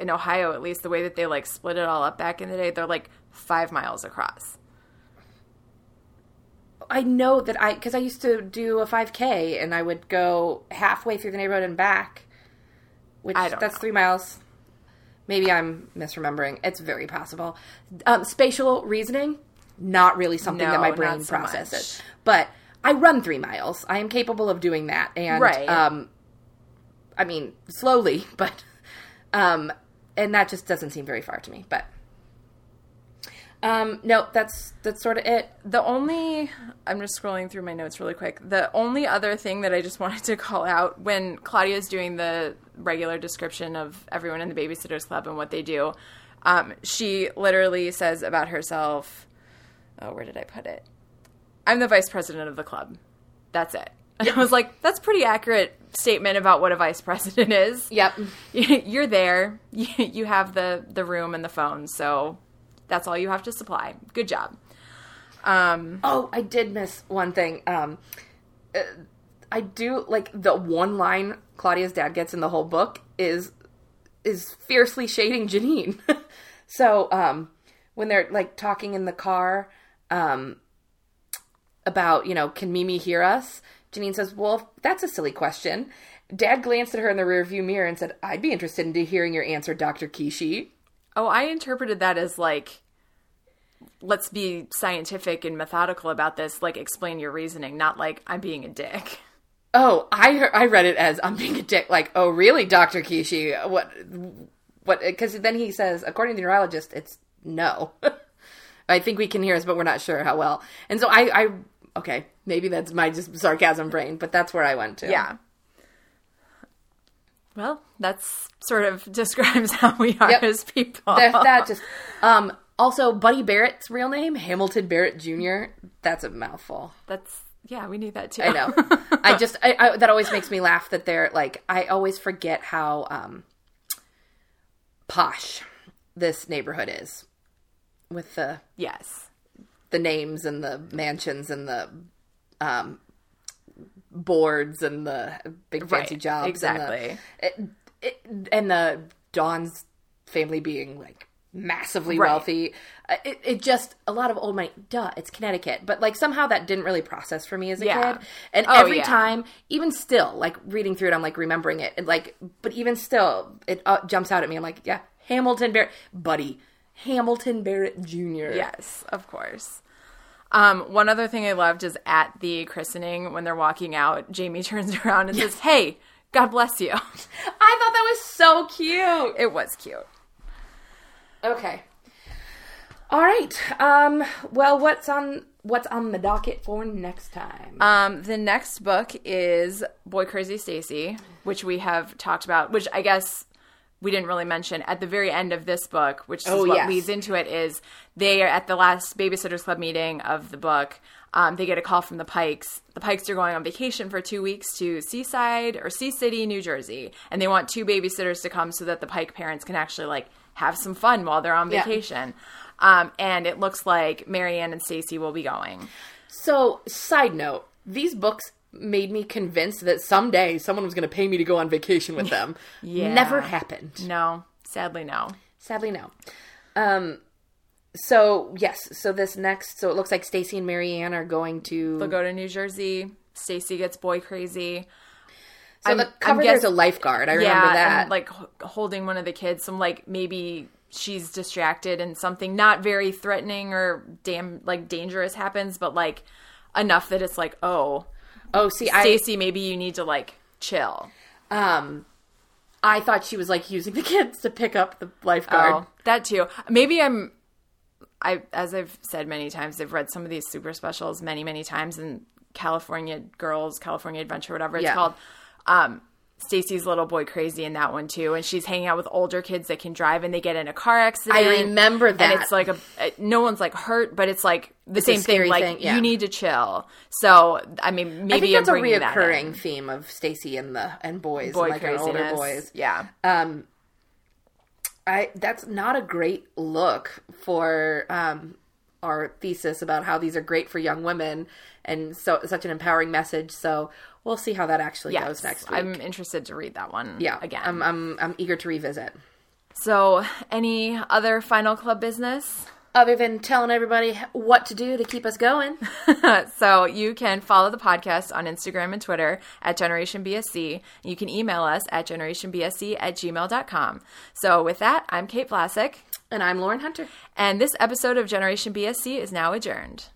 in Ohio, at least, the way that they, like, split it all up back in the day, they're, like, five miles across. I know that I, because I used to do a five K, and I would go halfway through the neighborhood and back, which I don't that's know. three miles. Maybe I'm misremembering. It's very possible. Um, spatial reasoning, not really something no, that my brain so processes. Much. But I run three miles. I am capable of doing that. And, right. um, I mean, slowly, but, um, and that just doesn't seem very far to me, but, um, no, that's, that's sort of it. The only, I'm just scrolling through my notes really quick. The only other thing that I just wanted to call out when Claudia's doing the regular description of everyone in the Babysitter's Club and what they do, um, she literally says about herself, oh, where did I put it? I'm the vice president of the club. That's it. And I was like, that's a pretty accurate statement about what a vice president is. Yep. You're there. You have the, the room and the phone. So that's all you have to supply. Good job. Um, oh, I did miss one thing. Um, I do, like, the one line Claudia's dad gets in the whole book is is fiercely shading Janine. So um, when they're, like, talking in the car um, – about, you know, can Mimi hear us? Janine says, well, that's a silly question. Dad glanced at her in the rearview mirror and said, I'd be interested in hearing your answer, Doctor Kishi. Oh, I interpreted that as, like, let's be scientific and methodical about this. Like, explain your reasoning, not like, I'm being a dick. Oh, I I read it as, I'm being a dick. Like, oh, really, Doctor Kishi? What? What? Because then he says, according to the neurologist, it's no. I think we can hear us, but we're not sure how well. And so I, I okay, maybe that's my just sarcasm brain, but that's where I went to. Yeah. Well, that's sort of describes how we are yep. as people. That, that just, um, also, Buddy Barrett's real name, Hamilton Barrett Junior, that's a mouthful. That's, yeah, we knew that too. I know. I just, I, I, that always makes me laugh that they're, like, I always forget how um, posh this neighborhood is with the, yes, the names and the mansions and the um, boards and the big fancy right, jobs. Exactly. And the, it, it, and the Dawn's family being, like, massively right. wealthy. It, it just, a lot of old money. Duh, it's Connecticut. But, like, somehow that didn't really process for me as a yeah. kid. And oh, every yeah. time, even still, like, reading through it, I'm, like, remembering it. And, like, but even still, it uh, jumps out at me. I'm like, yeah, Hamilton Barrett. Buddy. Hamilton Barrett Junior Yes, of course. Um, one other thing I loved is at the christening, when they're walking out, Jamie turns around and yes. says, hey, God bless you. I thought that was so cute. It was cute. Okay. All right. Um, well, what's on what's on the docket for next time? Um, the next book is Boy Crazy Stacey, which we have talked about, which I guess we didn't really mention. At the very end of this book, which is oh, what yes. leads into it, is they are at the last Babysitter's Club meeting of the book. Um, they get a call from the Pikes. The Pikes are going on vacation for two weeks to Seaside or Sea City, New Jersey, and they want two babysitters to come so that the Pike parents can actually, like, have some fun while they're on vacation. Yeah. Um, and it looks like Mary Anne and Stacey will be going. So, side note, these books made me convinced that someday someone was going to pay me to go on vacation with them. yeah. Never happened. No. Sadly, no. Sadly, no. Um, so, yes. So, this next... So, it looks like Stacey and Mary Anne are going to... They'll go to New Jersey. Stacey gets boy crazy. So I'm, the cover, guess, there's a lifeguard. I yeah, remember that. And, like, holding one of the kids. Some, like, maybe she's distracted and something not very threatening or damn, like, dangerous happens, but, like, enough that it's like, oh, oh, see, Stacey, maybe you need to, like, chill. Um, I thought she was, like, using the kids to pick up the lifeguard. Oh, that too. Maybe I'm. I as I've said many times, I've read some of these super specials many, many times, and California Girls, California Adventure, whatever it's yeah. called. Um, Stacey's little boy crazy in that one too, and she's hanging out with older kids that can drive, and they get in a car accident. I remember that. And it's like a no one's like hurt, but it's like the it's same thing. Like thing, yeah. you need to chill. So I mean, maybe I think that's I'm a reoccurring that theme of Stacey and the and boys, boy and like craziness. Older boys. Yeah. Um, I that's not a great look for um our thesis about how these are great for young women, and so such an empowering message. So. We'll see how that actually yes, goes next week. I'm interested to read that one yeah, again. I'm, I'm I'm eager to revisit. So, any other final club business? Other than telling everybody what to do to keep us going. So, you can follow the podcast on Instagram and Twitter at Generation B S C. You can email us at generation b s c at gmail dot com. So, with that, I'm Kate Plassic. And I'm Lauren Hunter. And this episode of Generation B S C is now adjourned.